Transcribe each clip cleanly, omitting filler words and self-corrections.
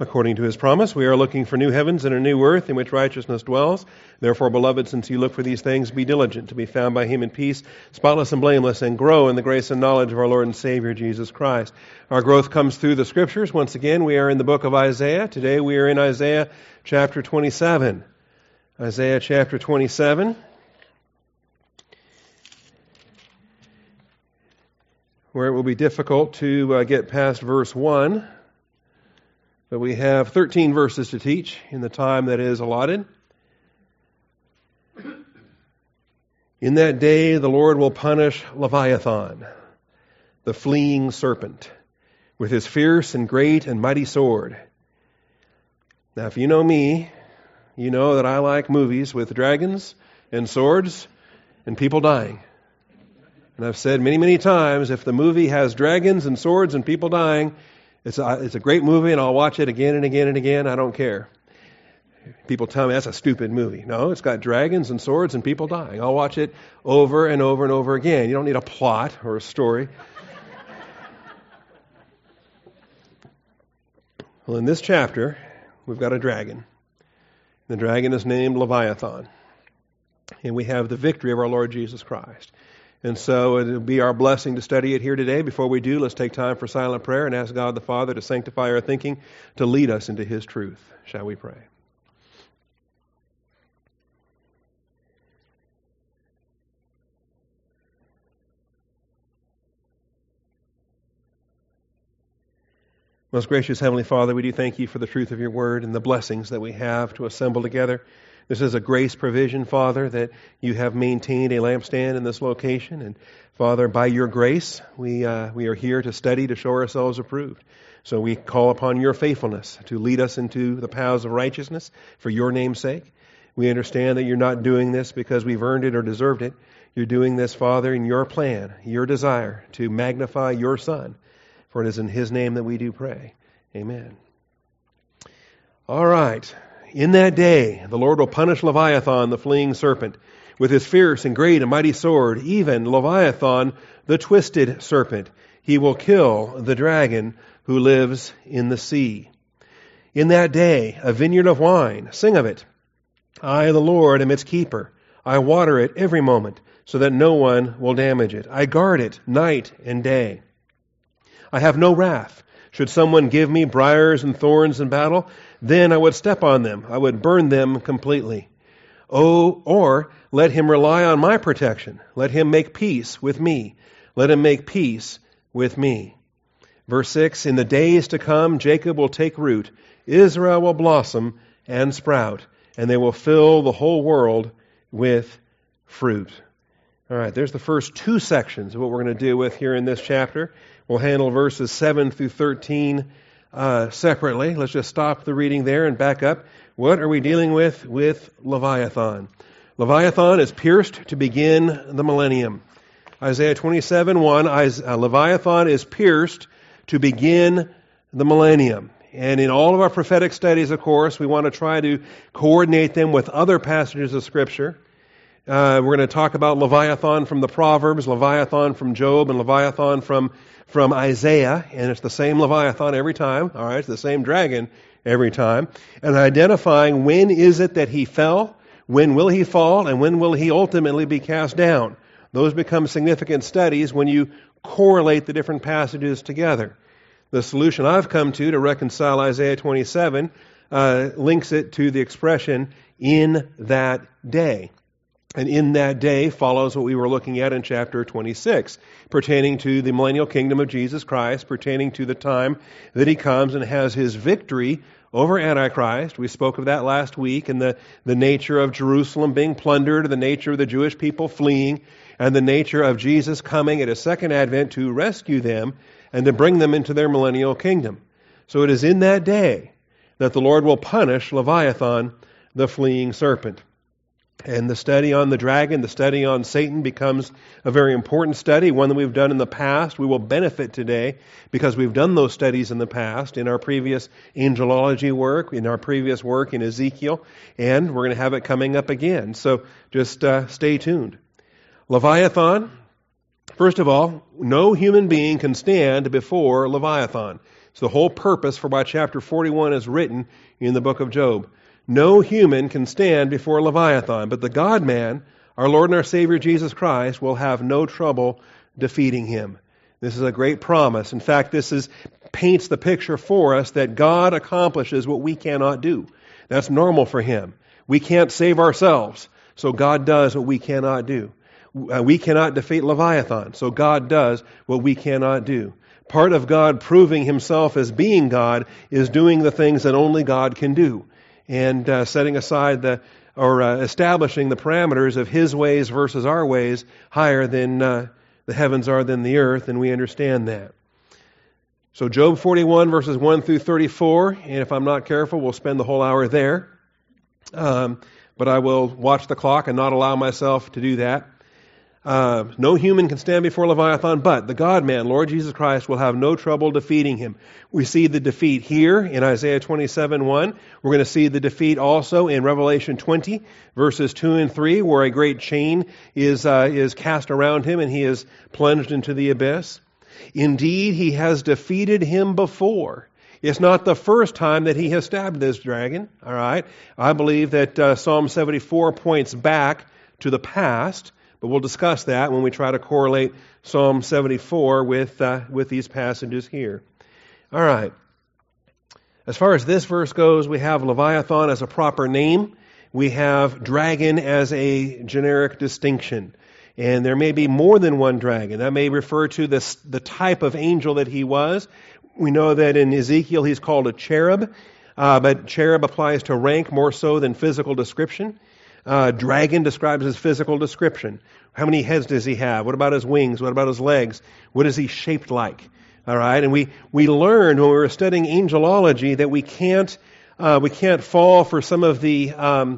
according to his promise. We are looking for new heavens and a new earth in which righteousness dwells. Therefore, beloved, since you look for these things, be diligent to be found by him in peace, spotless and blameless, and grow in the grace and knowledge of our Lord and Savior, Jesus Christ. Our growth comes through the Scriptures. Once again, we are in the book of Isaiah. Today we are in Isaiah chapter 27. Isaiah chapter 27. Where it will be difficult to get past verse 1. But we have 13 verses to teach in the time that is allotted. In that day, the Lord will punish Leviathan, the fleeing serpent, with his fierce and great and mighty sword. Now, if you know me, you know that I like movies with dragons and swords and people dying. And I've said many, many times, if the movie has dragons and swords and people dying, it's a great movie, and I'll watch it again and again and again. I don't care. People tell me that's a stupid movie. No, it's got dragons and swords and people dying. I'll watch it over and over and over again. You don't need a plot or a story. Well, in this chapter, we've got a dragon. The dragon is named Leviathan. And we have the victory of our Lord Jesus Christ. And so it will be our blessing to study it here today. Before we do, let's take time for silent prayer and ask God the Father to sanctify our thinking, to lead us into his truth. Shall we pray? Most gracious Heavenly Father, we do thank you for the truth of your word and the blessings that we have to assemble together. This is a grace provision, Father, that you have maintained a lampstand in this location. And, Father, by your grace, we are here to study, to show ourselves approved. So we call upon your faithfulness to lead us into the paths of righteousness for your name's sake. We understand that you're not doing this because we've earned it or deserved it. You're doing this, Father, in your plan, your desire to magnify your Son. For it is in his name that we do pray. Amen. All right. In that day, the Lord will punish Leviathan, the fleeing serpent, with his fierce and great and mighty sword, even Leviathan, the twisted serpent. He will kill the dragon who lives in the sea. In that day, a vineyard of wine, sing of it. I, the Lord, am its keeper. I water it every moment, so that no one will damage it. I guard it night and day. I have no wrath. Should someone give me briars and thorns in battle, then I would step on them. I would burn them completely. Oh, or let him rely on my protection. Let him make peace with me. Let him make peace with me. Verse 6, in the days to come, Jacob will take root. Israel will blossom and sprout, and they will fill the whole world with fruit. All right, there's the first two sections of what we're going to deal with here in this chapter. We'll handle verses 7 through 13 separately. Let's just stop the reading there and back up. What are we dealing with Leviathan? Leviathan is pierced to begin the millennium. Isaiah 27:1, Leviathan is pierced to begin the millennium. And in all of our prophetic studies, of course, we want to try to coordinate them with other passages of Scripture. We're going to talk about Leviathan from the Proverbs, Leviathan from Job, and Leviathan from Isaiah. And it's the same Leviathan every time. All right, it's the same dragon every time. And identifying when is it that he fell, when will he fall, and when will he ultimately be cast down. Those become significant studies when you correlate the different passages together. The solution I've come to reconcile Isaiah 27 links it to the expression, in that day. And in that day follows what we were looking at in chapter 26, pertaining to the millennial kingdom of Jesus Christ, pertaining to the time that he comes and has his victory over Antichrist. We spoke of that last week, and the nature of Jerusalem being plundered, the nature of the Jewish people fleeing, and the nature of Jesus coming at his second advent to rescue them and to bring them into their millennial kingdom. So it is in that day that the Lord will punish Leviathan, the fleeing serpent. And the study on the dragon, the study on Satan becomes a very important study, one that we've done in the past. We will benefit today because we've done those studies in the past, in our previous angelology work, in our previous work in Ezekiel, and we're going to have it coming up again. So just stay tuned. Leviathan, first of all, no human being can stand before Leviathan. It's the whole purpose for why chapter 41 is written in the book of Job. No human can stand before Leviathan, but the God-man, our Lord and our Savior Jesus Christ, will have no trouble defeating him. This is a great promise. In fact, this paints the picture for us that God accomplishes what we cannot do. That's normal for him. We can't save ourselves, so God does what we cannot do. We cannot defeat Leviathan, so God does what we cannot do. Part of God proving himself as being God is doing the things that only God can do, and setting aside establishing the parameters of his ways versus our ways higher than the heavens are than the earth, and we understand that. So Job 41, verses 1 through 34, and if I'm not careful, we'll spend the whole hour there. But I will watch the clock and not allow myself to do that. No human can stand before Leviathan, but the God-man, Lord Jesus Christ, will have no trouble defeating him. We see the defeat here in Isaiah 27:1. We're going to see the defeat also in Revelation 20, verses 2 and 3, where a great chain is cast around him and he is plunged into the abyss. Indeed, he has defeated him before. It's not the first time that he has stabbed this dragon, all right? I believe that Psalm 74 points back to the past, but we'll discuss that when we try to correlate Psalm 74 with these passages here. All right. As far as this verse goes, we have Leviathan as a proper name. We have dragon as a generic distinction. And there may be more than one dragon. That may refer to the type of angel that he was. We know that in Ezekiel he's called a cherub, but cherub applies to rank more so than physical description. Dragon describes his physical description. How many heads does he have? What about his wings? What about his legs? What is he shaped like? All right, and we learned when we were studying angelology that we can't fall for some of the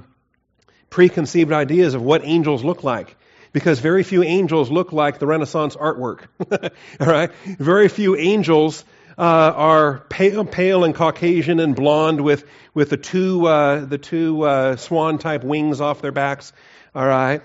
preconceived ideas of what angels look like. Because very few angels look like the Renaissance artwork, all right? Very few angels are pale and Caucasian and blonde with the two swan-type wings off their backs, all right?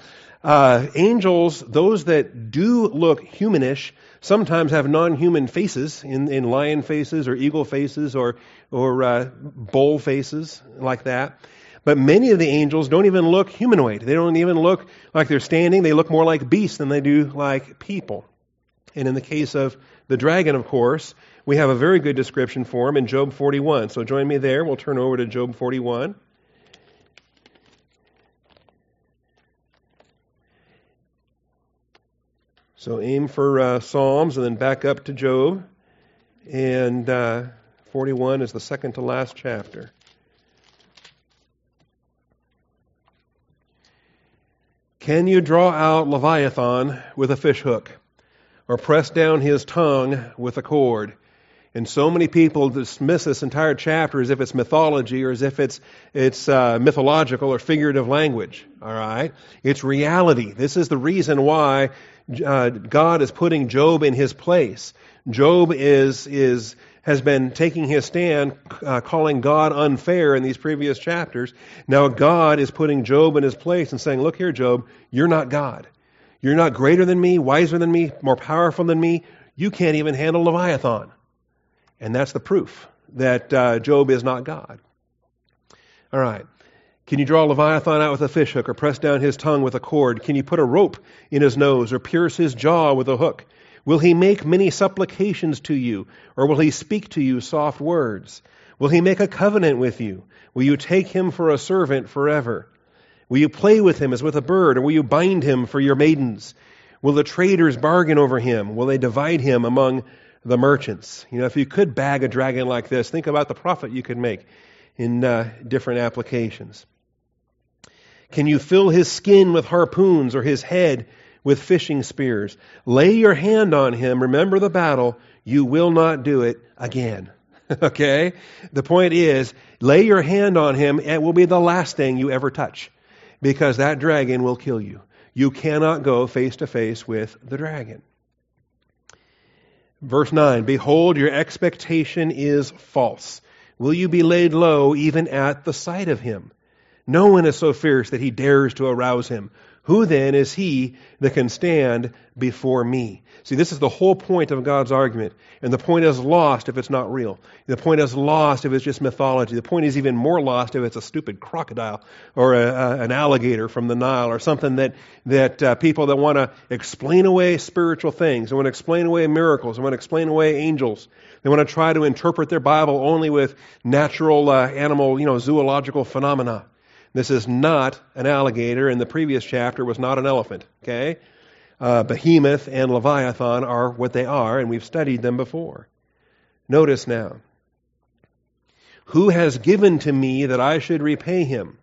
Angels, those that do look humanish, sometimes have non-human faces, in lion faces or eagle faces or bull faces like that. But many of the angels don't even look humanoid. They don't even look like they're standing. They look more like beasts than they do like people. And in the case of the dragon, of course, we have a very good description for him in Job 41. So join me there. We'll turn over to Job 41. So aim for Psalms and then back up to Job. And 41 is the second to last chapter. Can you draw out Leviathan with a fishhook, or press down his tongue with a cord? And so many people dismiss this entire chapter as if it's mythology or as if it's mythological or figurative language. All right, it's reality. This is the reason why God is putting Job in his place. Job has been taking his stand, calling God unfair in these previous chapters. Now God is putting Job in his place and saying, look here, Job, you're not God. You're not greater than me, wiser than me, more powerful than me. You can't even handle Leviathan. And that's the proof that Job is not God. All right. Can you draw Leviathan out with a fishhook or press down his tongue with a cord? Can you put a rope in his nose or pierce his jaw with a hook? Will he make many supplications to you, or will he speak to you soft words? Will he make a covenant with you? Will you take him for a servant forever? Will you play with him as with a bird, or will you bind him for your maidens? Will the traders bargain over him? Will they divide him among the merchants? You know, if you could bag a dragon like this, think about the profit you could make in different applications. Can you fill his skin with harpoons or his head with fishing spears? Lay your hand on him. Remember the battle. You will not do it again. Okay? The point is, lay your hand on him. It will be the last thing you ever touch, because that dragon will kill you. You cannot go face to face with the dragon. Verse 9, behold, your expectation is false. Will you be laid low even at the sight of him? No one is so fierce that he dares to arouse him. Who then is he that can stand before me? See, this is the whole point of God's argument. And the point is lost if it's not real. The point is lost if it's just mythology. The point is even more lost if it's a stupid crocodile or an alligator from the Nile or something that people that want to explain away spiritual things, they want to explain away miracles, they want to explain away angels. They want to try to interpret their Bible only with natural animal, zoological phenomena. This is not an alligator, and the previous chapter was not an elephant, okay? Behemoth and Leviathan are what they are, and we've studied them before. Notice now. Who has given to me that I should repay him?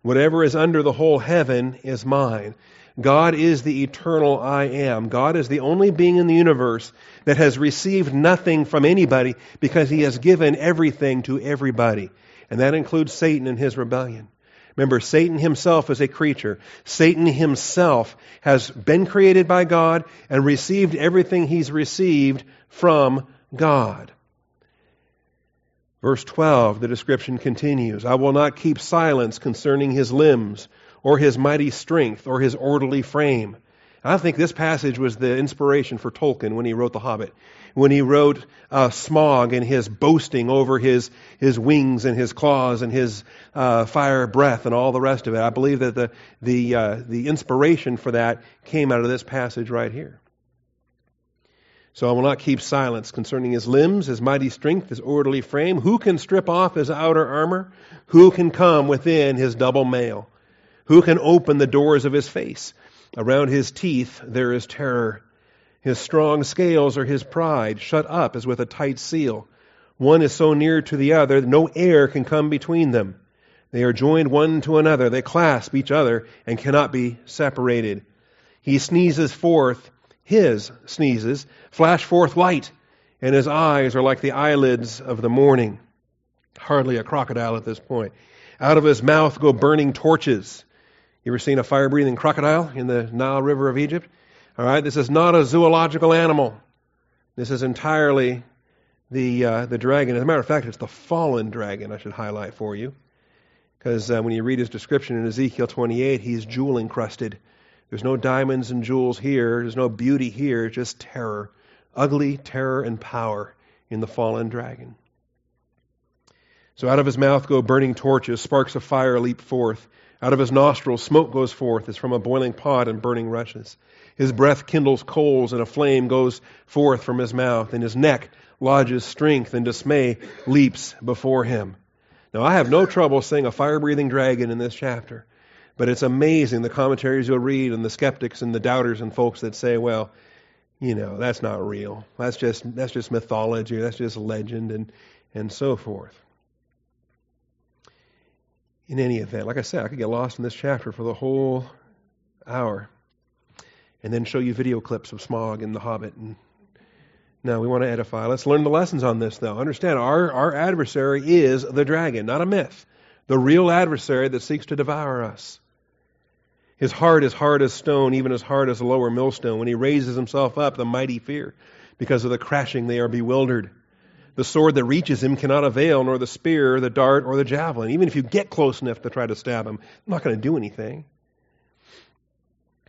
Whatever is under the whole heaven is mine. God is the eternal I am. God is the only being in the universe that has received nothing from anybody because he has given everything to everybody. And that includes Satan and his rebellion. Remember, Satan himself is a creature. Satan himself has been created by God and received everything he's received from God. Verse 12, the description continues. I will not keep silence concerning his limbs or his mighty strength or his orderly frame. I think this passage was the inspiration for Tolkien when he wrote The Hobbit. When he wrote Smaug and his boasting over his wings and his claws and his fire breath and all the rest of it. I believe that the inspiration for that came out of this passage right here. So I will not keep silence concerning his limbs, his mighty strength, his orderly frame. Who can strip off his outer armor? Who can come within his double mail? Who can open the doors of his face? Around his teeth there is terror. His strong scales are his pride, shut up as with a tight seal. One is so near to the other, that no air can come between them. They are joined one to another. They clasp each other and cannot be separated. He sneezes forth, his sneezes, flash forth light, and his eyes are like the eyelids of the morning. Hardly a crocodile at this point. Out of his mouth go burning torches. You ever seen a fire-breathing crocodile in the Nile River of Egypt? All right, this is not a zoological animal. This is entirely the dragon. As a matter of fact, it's the fallen dragon I should highlight for you. Because when you read his description in Ezekiel 28, he's jewel-encrusted. There's no diamonds and jewels here. There's no beauty here, just terror. Ugly terror and power in the fallen dragon. So out of his mouth go burning torches, sparks of fire leap forth. Out of his nostrils smoke goes forth as from a boiling pot and burning rushes. His breath kindles coals, and a flame goes forth from his mouth. In his neck lodges strength, and dismay leaps before him. Now, I have no trouble seeing a fire-breathing dragon in this chapter, but it's amazing the commentaries you'll read and the skeptics and the doubters and folks that say, well, that's not real. That's just mythology. That's just legend and so forth. In any event, like I said, I could get lost in this chapter for the whole hour and then show you video clips of Smaug and The Hobbit. And no, we want to edify. Let's learn the lessons on this, though. Understand, our adversary is the dragon, not a myth. The real adversary that seeks to devour us. His heart is hard as stone, even as hard as a lower millstone. When he raises himself up, the mighty fear. Because of the crashing, they are bewildered. The sword that reaches him cannot avail, nor the spear, the dart, or the javelin. Even if you get close enough to try to stab him, I'm not going to do anything.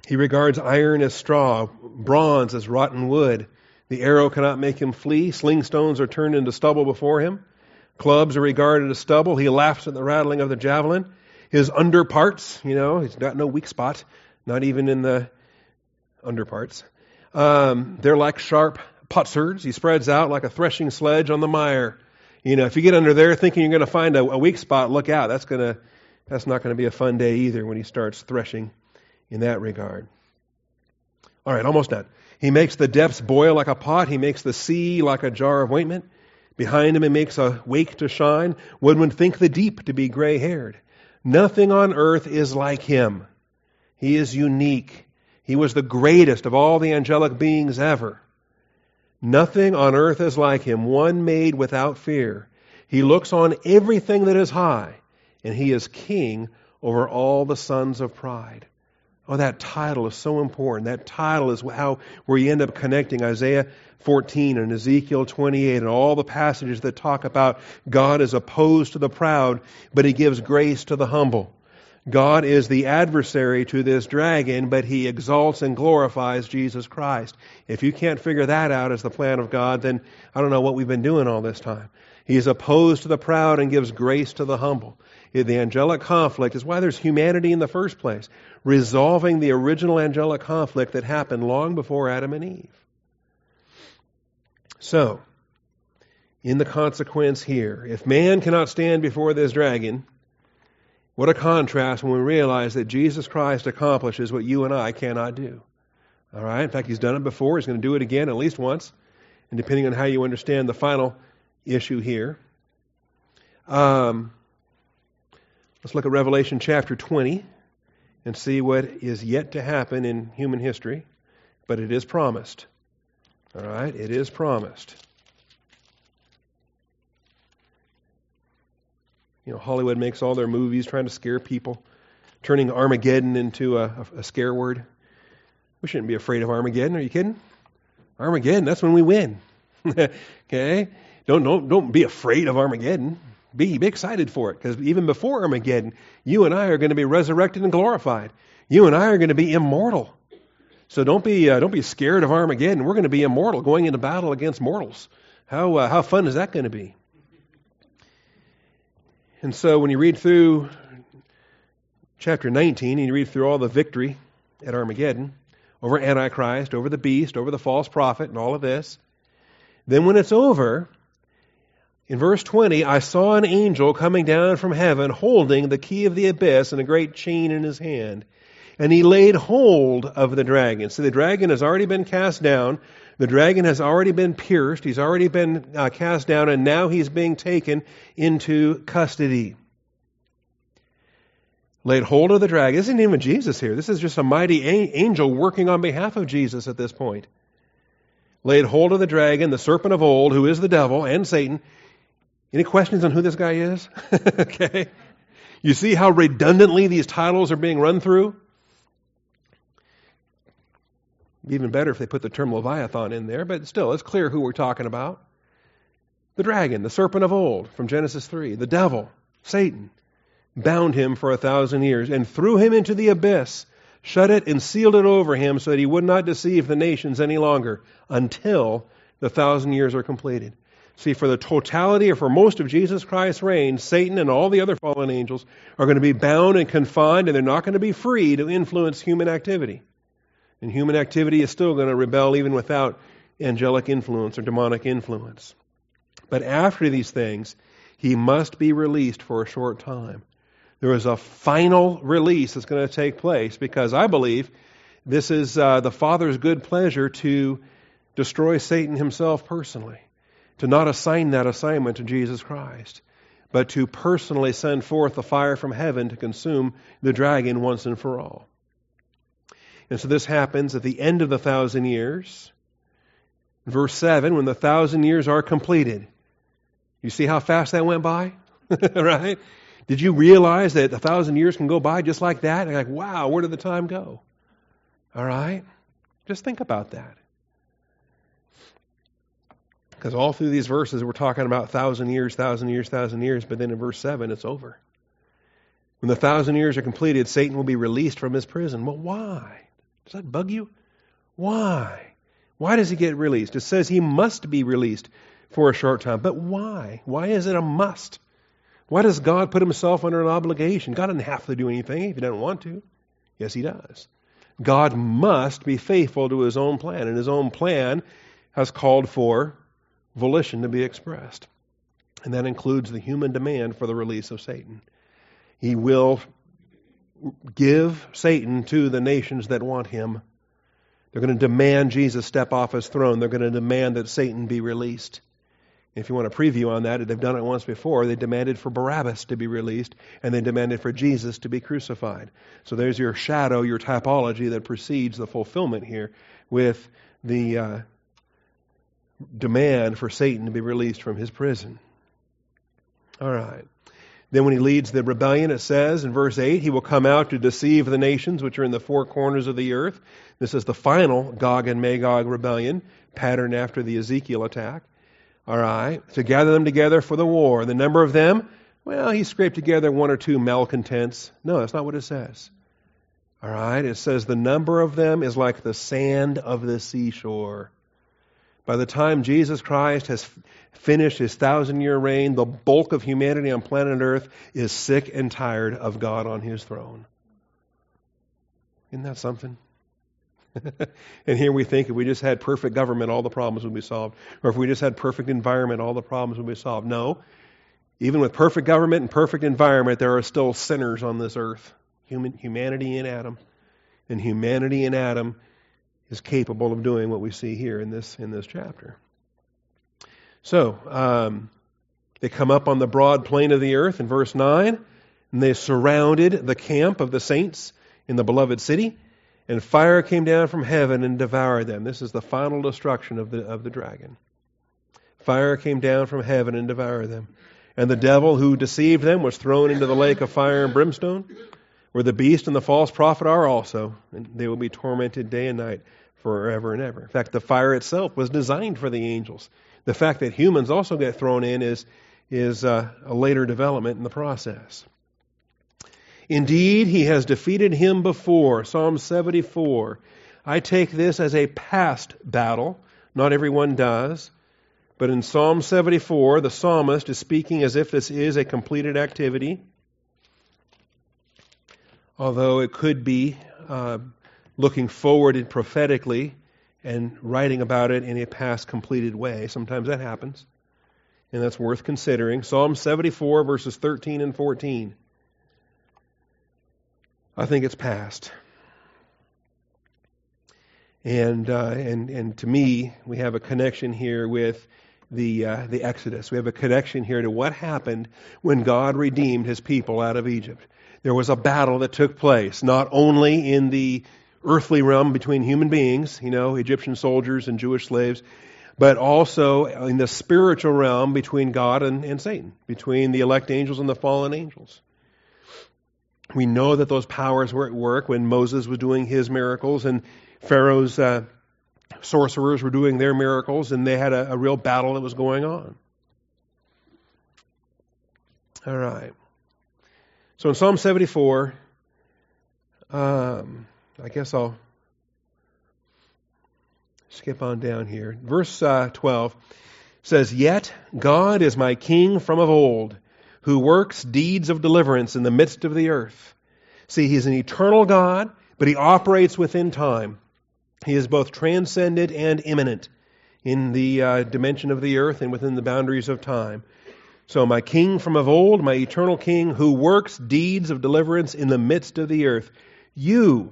He regards iron as straw, bronze as rotten wood. The arrow cannot make him flee. Sling stones are turned into stubble before him. Clubs are regarded as stubble. He laughs at the rattling of the javelin. His underparts, he's got no weak spot, not even in the underparts. They're like sharp potsherd. He spreads out like a threshing sledge on the mire. If you get under there thinking you're going to find a weak spot, look out. That's not going to be a fun day either when he starts threshing in that regard. All right, almost done. He makes the depths boil like a pot. He makes the sea like a jar of ointment. Behind him he makes a wake to shine. One would think the deep to be gray-haired. Nothing on earth is like him. He is unique. He was the greatest of all the angelic beings ever. Nothing on earth is like him, one made without fear. He looks on everything that is high, and he is king over all the sons of pride. Oh, that title is so important. That title is where you end up connecting Isaiah 14 and Ezekiel 28 and all the passages that talk about God is opposed to the proud, but he gives grace to the humble. God is the adversary to this dragon, but he exalts and glorifies Jesus Christ. If you can't figure that out as the plan of God, then I don't know what we've been doing all this time. He is opposed to the proud and gives grace to the humble. The angelic conflict is why there's humanity in the first place, resolving the original angelic conflict that happened long before Adam and Eve. So, in the consequence here, if man cannot stand before this dragon, what a contrast when we realize that Jesus Christ accomplishes what you and I cannot do. All right? In fact, he's done it before. He's going to do it again at least once. And depending on how you understand the final issue here. Let's look at Revelation chapter 20 and see what is yet to happen in human history. But it is promised. All right? It is promised. You know, Hollywood makes all their movies trying to scare people, turning Armageddon into a scare word. We shouldn't be afraid of Armageddon. Are you kidding? Armageddon, that's when we win. Okay? Don't be afraid of Armageddon. Be excited for it, because even before Armageddon, you and I are going to be resurrected and glorified. You and I are going to be immortal. So don't be scared of Armageddon. We're going to be immortal, going into battle against mortals. How fun is that going to be? And so when you read through chapter 19, and you read through all the victory at Armageddon over Antichrist, over the beast, over the false prophet, and all of this, then when it's over, in verse 20, I saw an angel coming down from heaven holding the key of the abyss and a great chain in his hand. And he laid hold of the dragon. So the dragon has already been cast down. The dragon has already been pierced. He's already been cast down, and now he's being taken into custody. Laid hold of the dragon. This isn't even Jesus here. This is just a mighty angel working on behalf of Jesus at this point. Laid hold of the dragon, the serpent of old, who is the devil and Satan. Any questions on who this guy is? Okay. You see how redundantly these titles are being run through? Even better if they put the term Leviathan in there, but still, it's clear who we're talking about. The dragon, the serpent of old from Genesis 3, the devil, Satan, bound him for 1,000 years and threw him into the abyss, shut it and sealed it over him so that he would not deceive the nations any longer until the 1,000 years are completed. See, for the totality or for most of Jesus Christ's reign, Satan and all the other fallen angels are going to be bound and confined, and they're not going to be free to influence human activity. And human activity is still going to rebel even without angelic influence or demonic influence. But after these things, he must be released for a short time. There is a final release that's going to take place because I believe this is the Father's good pleasure to destroy Satan himself personally, to not assign that assignment to Jesus Christ, but to personally send forth the fire from heaven to consume the dragon once and for all. And so this happens at the end of the 1,000 years. Verse 7, when the 1,000 years are completed. You see how fast that went by? Right? Did you realize that 1,000 years can go by just like that? And you're like, wow, where did the time go? All right? Just think about that. Because all through these verses we're talking about 1,000 years, 1,000 years, 1,000 years, but then in verse 7 it's over. When the 1,000 years are completed, Satan will be released from his prison. Well, why? Does that bug you? Why? Why does he get released? It says he must be released for a short time. But why? Why is it a must? Why does God put himself under an obligation? God doesn't have to do anything if he doesn't want to. Yes, he does. God must be faithful to his own plan, and his own plan has called for volition to be expressed. And that includes the human demand for the release of Satan. He will give Satan to the nations that want him. They're going to demand Jesus step off his throne. They're going to demand that Satan be released. If you want a preview on that, they've done it once before. They demanded for Barabbas to be released, and they demanded for Jesus to be crucified. So there's your shadow, your typology that precedes the fulfillment here with the demand for Satan to be released from his prison. All right. Then when he leads the rebellion, it says in verse 8, he will come out to deceive the nations which are in the four corners of the earth. This is the final Gog and Magog rebellion, patterned after the Ezekiel attack. All right. To gather them together for the war. The number of them, well, he scraped together one or two malcontents. No, that's not what it says. All right, it says the number of them is like the sand of the seashore. By the time Jesus Christ has finished his 1,000-year reign, the bulk of humanity on planet Earth is sick and tired of God on his throne. Isn't that something? And here we think if we just had perfect government, all the problems would be solved. Or if we just had perfect environment, all the problems would be solved. No. Even with perfect government and perfect environment, there are still sinners on this earth. Humanity in Adam. And humanity in Adam is capable of doing what we see here in this chapter. So, they come up on the broad plain of the earth in verse 9, and they surrounded the camp of the saints in the beloved city, and fire came down from heaven and devoured them. This is the final destruction of the dragon. Fire came down from heaven and devoured them. And the devil who deceived them was thrown into the lake of fire and brimstone, where the beast and the false prophet are also, and they will be tormented day and night forever and ever. In fact, the fire itself was designed for the angels. The fact that humans also get thrown in is a later development in the process. Indeed, he has defeated him before. Psalm 74. I take this as a past battle. Not everyone does. But in Psalm 74, the psalmist is speaking as if this is a completed activity. Although it could be looking forward prophetically and writing about it in a past completed way. Sometimes that happens, and that's worth considering. Psalm 74, verses 13 and 14. I think it's past. And to me, we have a connection here with the Exodus. We have a connection here to what happened when God redeemed his people out of Egypt. There was a battle that took place, not only in the earthly realm between human beings, Egyptian soldiers and Jewish slaves, but also in the spiritual realm between God and Satan, between the elect angels and the fallen angels. We know that those powers were at work when Moses was doing his miracles and Pharaoh's sorcerers were doing their miracles, and they had a real battle that was going on. All right. So in Psalm 74, I guess I'll skip on down here. Verse 12 says, Yet God is my king from of old, who works deeds of deliverance in the midst of the earth. See, he's an eternal God, but he operates within time. He is both transcendent and immanent in the dimension of the earth and within the boundaries of time. So my king from of old, my eternal king, who works deeds of deliverance in the midst of the earth. You,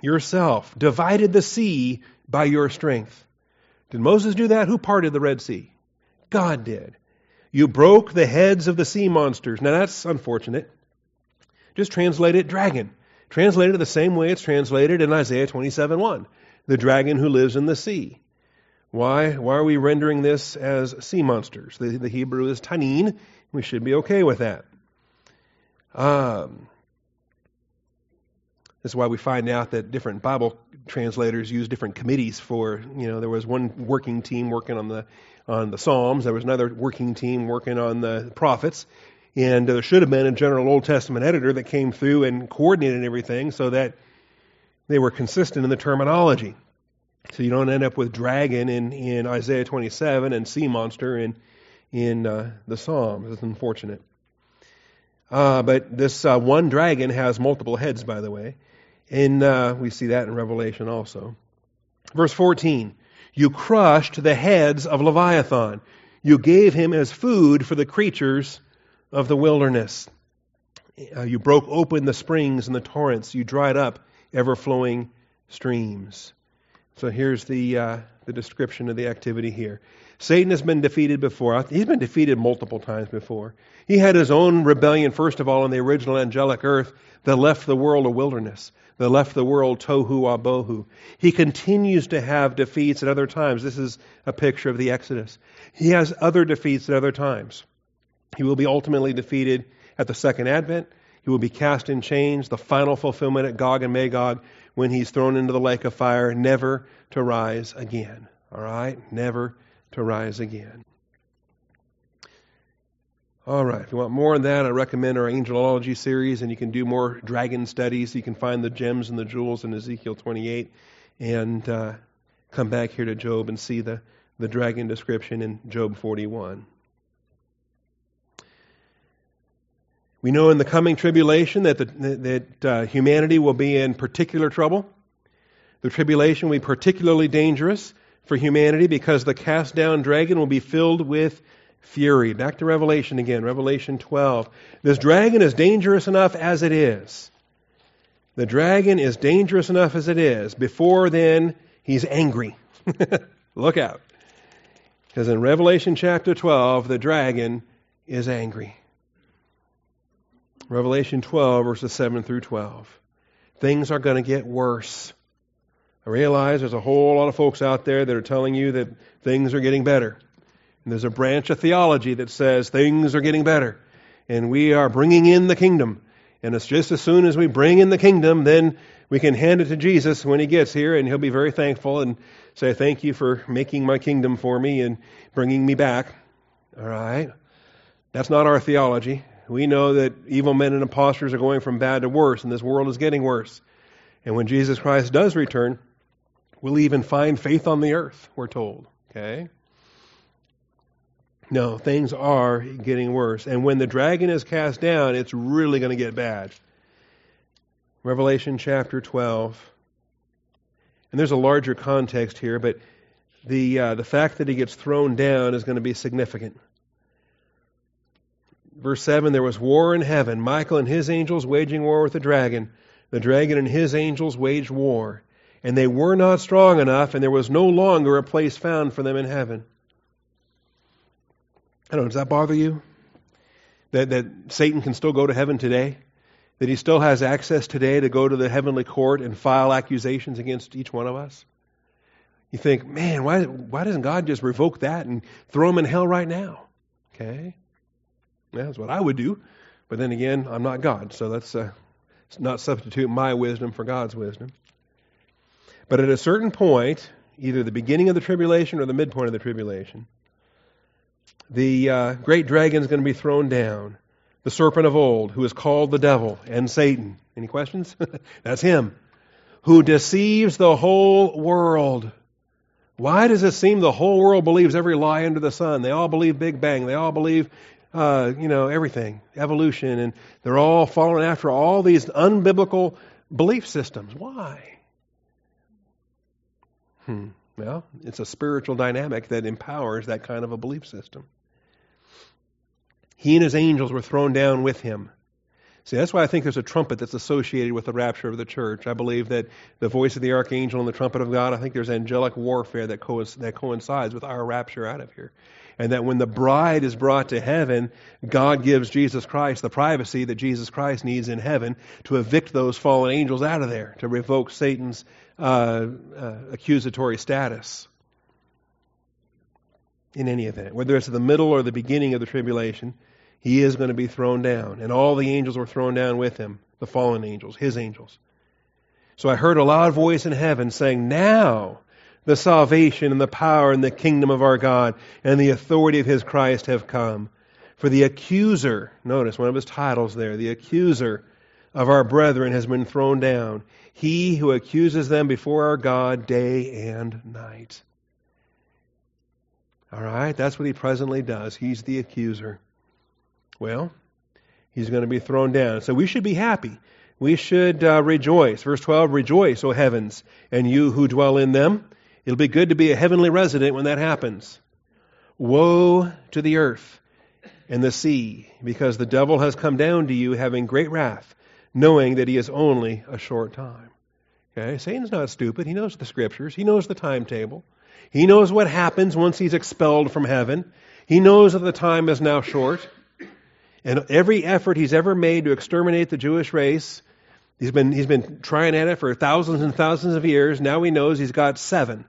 yourself, divided the sea by your strength. Did Moses do that? Who parted the Red Sea? God did. You broke the heads of the sea monsters. Now that's unfortunate. Just translate it dragon. Translate it the same way it's translated in Isaiah 27:1. The dragon who lives in the sea. Why are we rendering this as sea monsters? The Hebrew is tanin. We should be okay with that. That's why we find out that different Bible translators use different committees for, there was one working team working on the Psalms. There was another working team working on the prophets. And there should have been a general Old Testament editor that came through and coordinated everything so that they were consistent in the terminology. So you don't end up with dragon in Isaiah 27 and sea monster in the Psalms. It's unfortunate. But this one dragon has multiple heads, by the way. And we see that in Revelation also. Verse 14, you crushed the heads of Leviathan. You gave him as food for the creatures of the wilderness. You broke open the springs and the torrents. You dried up ever-flowing streams. So here's the description of the activity here. Satan has been defeated before. He's been defeated multiple times before. He had his own rebellion, first of all, on the original angelic earth that left the world a wilderness, that left the world tohu abohu. He continues to have defeats at other times. This is a picture of the Exodus. He has other defeats at other times. He will be ultimately defeated at the second advent. He will be cast in chains, the final fulfillment at Gog and Magog, when he's thrown into the lake of fire, never to rise again. All right? Never to rise again. All right, if you want more on that, I recommend our angelology series, and you can do more dragon studies. You can find the gems and the jewels in Ezekiel 28, and come back here to Job and see the dragon description in Job 41. We know in the coming tribulation that humanity will be in particular trouble. The tribulation will be particularly dangerous for humanity because the cast down dragon will be filled with fury. Back to Revelation again, Revelation 12. This dragon is dangerous enough as it is. The dragon is dangerous enough as it is. Before then, he's angry. Look out. Because in Revelation chapter 12, the dragon is angry. Revelation 12, verses 7 through 12. Things are going to get worse. I realize there's a whole lot of folks out there that are telling you that things are getting better. And there's a branch of theology that says things are getting better. And we are bringing in the kingdom. And it's just as soon as we bring in the kingdom, then we can hand it to Jesus when he gets here. And he'll be very thankful and say, thank you for making my kingdom for me and bringing me back. All right. That's not our theology. We know that evil men and impostors are going from bad to worse, and this world is getting worse. And when Jesus Christ does return, we'll even find faith on the earth, we're told. Okay? No, things are getting worse. And when the dragon is cast down, it's really going to get bad. Revelation chapter 12. And there's a larger context here, but the fact that he gets thrown down is going to be significant. Verse 7, there was war in heaven, Michael and his angels waging war with the dragon. The dragon and his angels waged war, and they were not strong enough, and there was no longer a place found for them in heaven. I don't know, does that bother you? That Satan can still go to heaven today? That he still has access today to go to the heavenly court and file accusations against each one of us? You think, man, why doesn't God just revoke that and throw him in hell right now? Okay? That's what I would do. But then again, I'm not God, so let's not substitute my wisdom for God's wisdom. But at a certain point, either the beginning of the tribulation or the midpoint of the tribulation, the great dragon is going to be thrown down. The serpent of old, who is called the devil and Satan. Any questions? That's him. Who deceives the whole world. Why does it seem the whole world believes every lie under the sun? They all believe Big Bang. They all believe everything, evolution, and they're all following after all these unbiblical belief systems. Why? Well, it's a spiritual dynamic that empowers that kind of a belief system. He and his angels were thrown down with him. See, that's why I think there's a trumpet that's associated with the rapture of the church. I believe that the voice of the archangel and the trumpet of God, I think there's angelic warfare that coincides with our rapture out of here. And that when the bride is brought to heaven, God gives Jesus Christ the privacy that Jesus Christ needs in heaven to evict those fallen angels out of there, to revoke Satan's accusatory status. In any event, whether it's the middle or the beginning of the tribulation, he is going to be thrown down. And all the angels were thrown down with him, the fallen angels, his angels. So I heard a loud voice in heaven saying, now the salvation and the power and the kingdom of our God and the authority of his Christ have come. For the accuser, notice one of his titles there, the accuser of our brethren has been thrown down. He who accuses them before our God day and night. All right, that's what he presently does. He's the accuser. Well, he's going to be thrown down. So we should be happy. We should rejoice. Verse 12, rejoice, O heavens, and you who dwell in them. It'll be good to be a heavenly resident when that happens. Woe to the earth and the sea, because the devil has come down to you having great wrath, knowing that he is only a short time. Okay, Satan's not stupid. He knows the Scriptures. He knows the timetable. He knows what happens once he's expelled from heaven. He knows that the time is now short. And every effort he's ever made to exterminate the Jewish race, he's been trying at it for thousands and thousands of years. Now he knows he's got 7.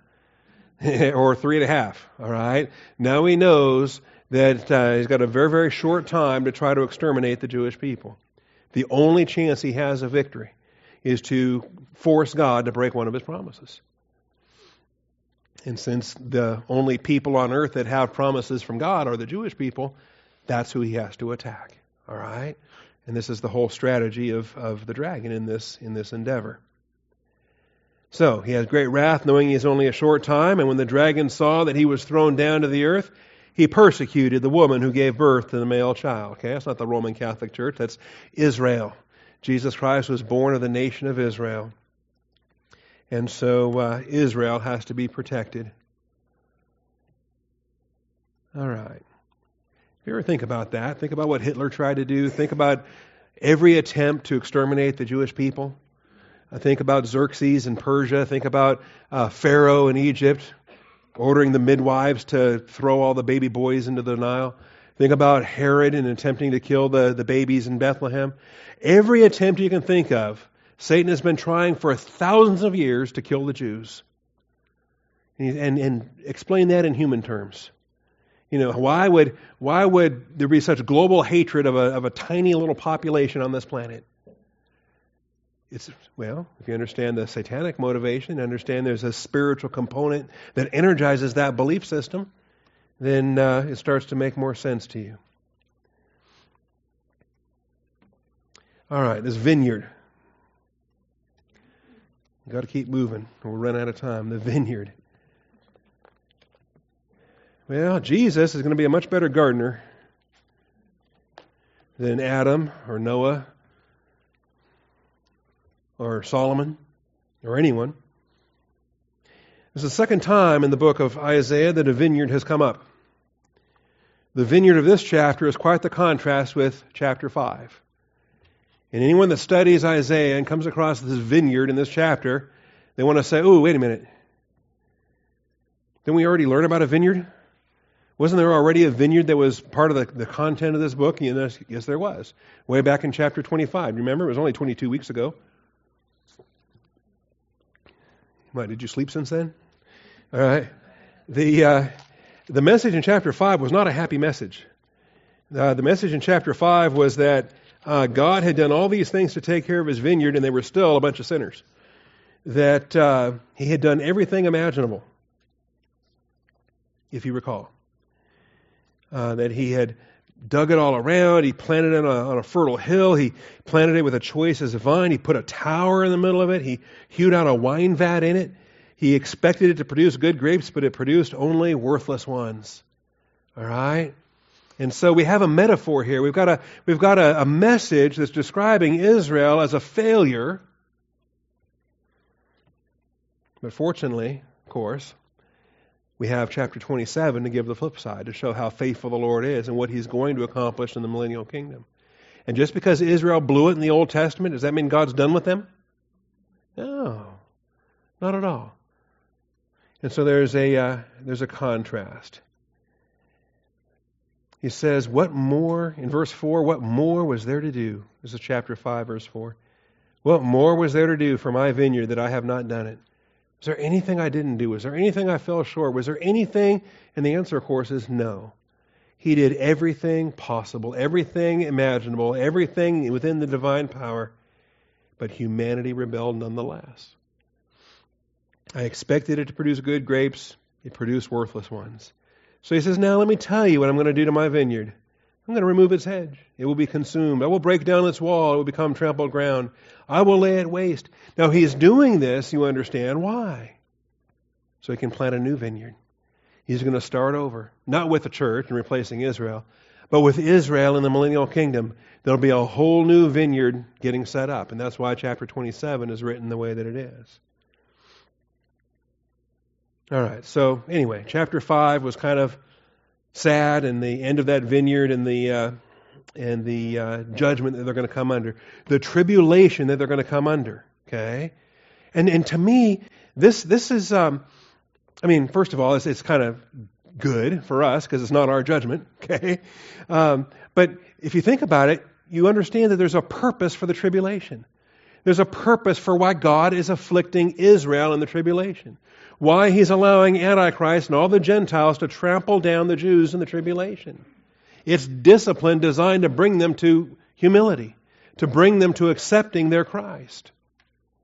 Or 3.5, all right? Now he knows that he's got a very, very short time to try to exterminate the Jewish people. The only chance he has of victory is to force God to break one of his promises. And since the only people on earth that have promises from God are the Jewish people, that's who he has to attack. All right? And this is the whole strategy of the dragon in this endeavor. So, he has great wrath, knowing he is only a short time, and when the dragon saw that he was thrown down to the earth, he persecuted the woman who gave birth to the male child. Okay, that's not the Roman Catholic Church, that's Israel. Jesus Christ was born of the nation of Israel. And so Israel has to be protected. All right. If you ever think about that, think about what Hitler tried to do, think about every attempt to exterminate the Jewish people. I think about Xerxes in Persia. Think about Pharaoh in Egypt, ordering the midwives to throw all the baby boys into the Nile. Think about Herod in attempting to kill the babies in Bethlehem. Every attempt you can think of, Satan has been trying for thousands of years to kill the Jews. And explain that in human terms. You know, why would there be such global hatred of a tiny little population on this planet? Well, if you understand the satanic motivation, understand there's a spiritual component that energizes that belief system, then it starts to make more sense to you. All right, this vineyard. You've got to keep moving, or we'll run out of time. The vineyard. Well, Jesus is going to be a much better gardener than Adam or Noah or Solomon, or anyone. This is the second time in the book of Isaiah that a vineyard has come up. The vineyard of this chapter is quite the contrast with chapter 5. And anyone that studies Isaiah and comes across this vineyard in this chapter, they want to say, oh, wait a minute. Didn't we already learn about a vineyard? Wasn't there already a vineyard that was part of the content of this book? Yes, there was. Way back in chapter 25. Remember, it was only 22 weeks ago. What, did you sleep since then? All right. The message in chapter 5 was not a happy message. The message in chapter 5 was that God had done all these things to take care of his vineyard, and they were still a bunch of sinners. That he had done everything imaginable, if you recall. That he had dug it all around. He planted it on a fertile hill. He planted it with a choice as a vine. He put a tower in the middle of it. He hewed out a wine vat in it. He expected it to produce good grapes, but it produced only worthless ones. All right? And so we have a metaphor here. We've got a message that's describing Israel as a failure. But fortunately, of course, we have chapter 27 to give the flip side, to show how faithful the Lord is and what he's going to accomplish in the millennial kingdom. And just because Israel blew it in the Old Testament, does that mean God's done with them? No, not at all. And so there's a contrast. He says, what more, in verse 4, what more was there to do? This is chapter 5, verse 4. What more was there to do for my vineyard that I have not done it? Is there anything I didn't do? Was there anything I fell short? Was there anything? And the answer, of course, is no. He did everything possible, everything imaginable, everything within the divine power, but humanity rebelled nonetheless. I expected it to produce good grapes. It produced worthless ones. So he says, now let me tell you what I'm going to do to my vineyard. I'm going to remove its hedge. It will be consumed. I will break down its wall. It will become trampled ground. I will lay it waste. Now, he's doing this, you understand, why? So he can plant a new vineyard. He's going to start over, not with the church and replacing Israel, but with Israel in the millennial kingdom. There'll be a whole new vineyard getting set up, and that's why chapter 27 is written the way that it is. All right, so anyway, chapter 5 was kind of sad, and the end of that vineyard and the judgment that they're going to come under, the tribulation that they're going to come under. Okay, and to me, this is, I mean, first of all, it's kind of good for us because it's not our judgment. Okay, but if you think about it, you understand that there's a purpose for the tribulation. There's a purpose for why God is afflicting Israel in the tribulation. Why he's allowing Antichrist and all the Gentiles to trample down the Jews in the tribulation. It's discipline designed to bring them to humility, to bring them to accepting their Christ.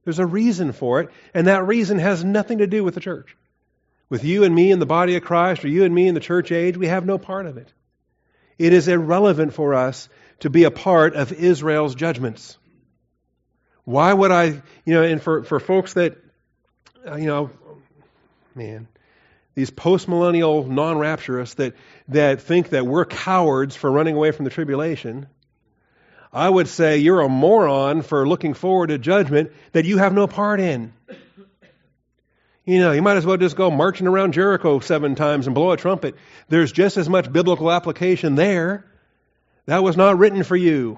There's a reason for it, and that reason has nothing to do with the church. With you and me in the body of Christ, or you and me in the church age, we have no part of it. It is irrelevant for us to be a part of Israel's judgments. Why would I, and for folks that, these post-millennial non-rapturists that think that we're cowards for running away from the tribulation, I would say you're a moron for looking forward to judgment that you have no part in. You might as well just go marching around Jericho 7 times and blow a trumpet. There's just as much biblical application there. That was not written for you.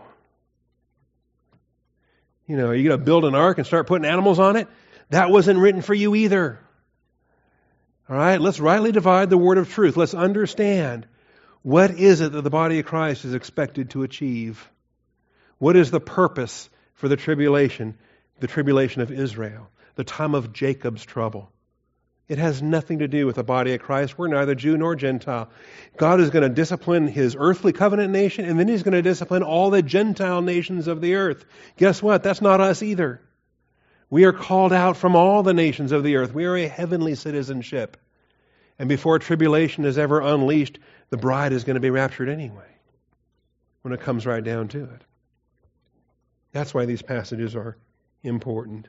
Are you going to build an ark and start putting animals on it? That wasn't written for you either. All right, let's rightly divide the word of truth. Let's understand what is it that the body of Christ is expected to achieve. What is the purpose for the tribulation of Israel, the time of Jacob's trouble? It has nothing to do with the body of Christ. We're neither Jew nor Gentile. God is going to discipline his earthly covenant nation, and then he's going to discipline all the Gentile nations of the earth. Guess what? That's not us either. We are called out from all the nations of the earth. We are a heavenly citizenship. And before tribulation is ever unleashed, the bride is going to be raptured anyway, when it comes right down to it. That's why these passages are important.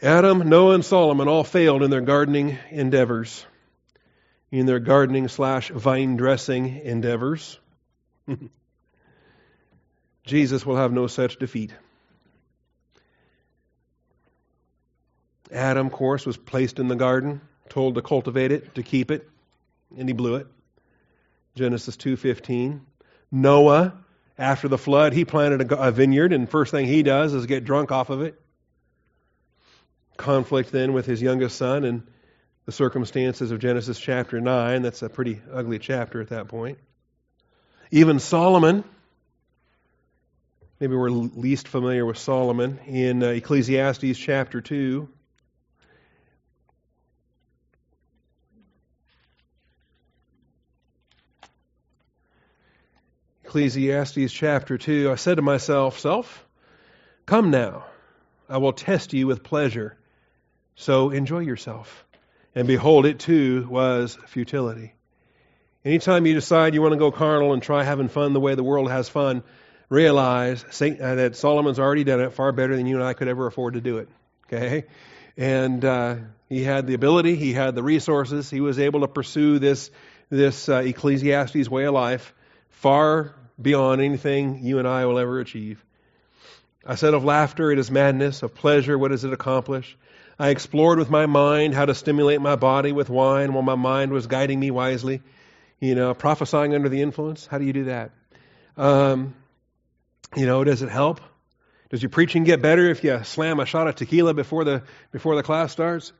Adam, Noah, and Solomon all failed in their gardening endeavors, in their gardening/vine dressing endeavors. Jesus will have no such defeat. Adam, of course, was placed in the garden, told to cultivate it, to keep it, and he blew it. Genesis 2:15. Noah, after the flood, he planted a vineyard, and first thing he does is get drunk off of it. Conflict then with his youngest son and the circumstances of Genesis chapter 9. That's a pretty ugly chapter at that point. Even Solomon, maybe we're least familiar with Solomon, in Ecclesiastes chapter 2. Ecclesiastes chapter 2, I said to myself, "Self, come now, I will test you with pleasure, so enjoy yourself." And behold, it too was futility. Anytime you decide you want to go carnal and try having fun the way the world has fun, realize that Solomon's already done it far better than you and I could ever afford to do it. Okay? And he had the ability, he had the resources, he was able to pursue this Ecclesiastes way of life far beyond anything you and I will ever achieve. I said of laughter, it is madness. Of pleasure, what does it accomplish? I explored with my mind how to stimulate my body with wine while my mind was guiding me wisely. Prophesying under the influence. How do you do that? Does it help? Does your preaching get better if you slam a shot of tequila before the class starts?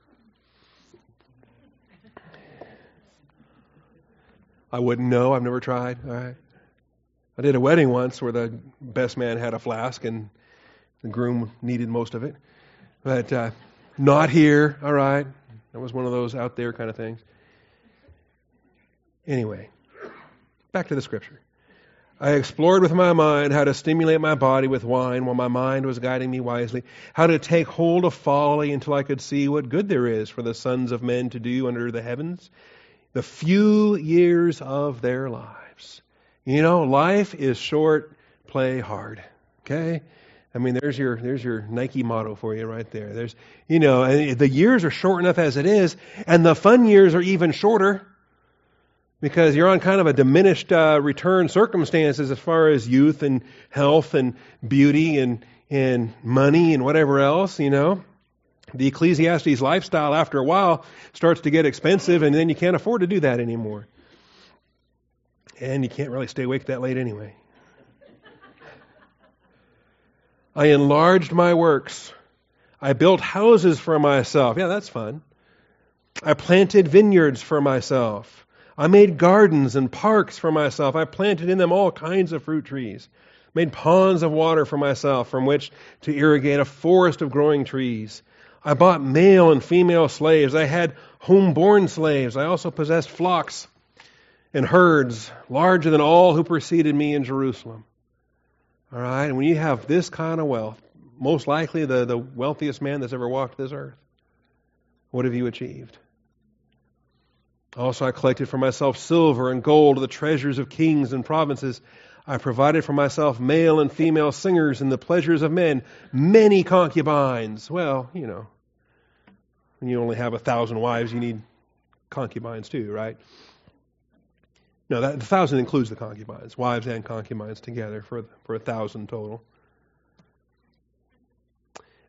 I wouldn't know. I've never tried. All right. I did a wedding once where the best man had a flask and the groom needed most of it. But not here. All right. That was one of those out there kind of things. Anyway, back to the scripture. I explored with my mind how to stimulate my body with wine while my mind was guiding me wisely, how to take hold of folly until I could see what good there is for the sons of men to do under the heavens, the few years of their lives. Life is short, play hard. Okay? There's your Nike motto for you right there. There's, the years are short enough as it is, and the fun years are even shorter because you're on kind of a diminished return circumstances as far as youth and health and beauty and money and whatever else, The Ecclesiastes lifestyle, after a while, starts to get expensive, and then you can't afford to do that anymore. And you can't really stay awake that late anyway. I enlarged my works. I built houses for myself. Yeah, that's fun. I planted vineyards for myself. I made gardens and parks for myself. I planted in them all kinds of fruit trees. Made ponds of water for myself from which to irrigate a forest of growing trees. I bought male and female slaves. I had home-born slaves. I also possessed flocks and herds larger than all who preceded me in Jerusalem. All right? And when you have this kind of wealth, most likely the wealthiest man that's ever walked this earth, what have you achieved? Also I collected for myself silver and gold, the treasures of kings and provinces. I provided for myself male and female singers and the pleasures of men, many concubines. Well, you know, when you only have 1,000 wives, you need concubines too, right? No, that, 1,000 includes the concubines, wives and concubines together for 1,000 total.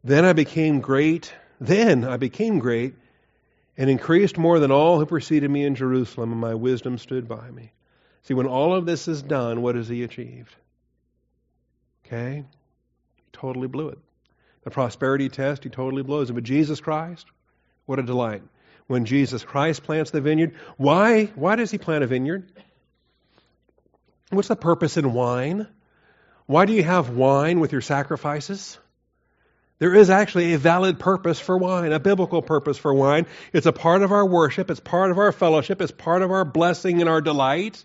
Then I became great and increased more than all who preceded me in Jerusalem, and my wisdom stood by me. See, when all of this is done, what has he achieved? Okay? He totally blew it. The prosperity test, he totally blows it. But Jesus Christ, what a delight. When Jesus Christ plants the vineyard, why does he plant a vineyard? What's the purpose in wine? Why do you have wine with your sacrifices? There is actually a valid purpose for wine, a biblical purpose for wine. It's a part of our worship. It's part of our fellowship. It's part of our blessing and our delight.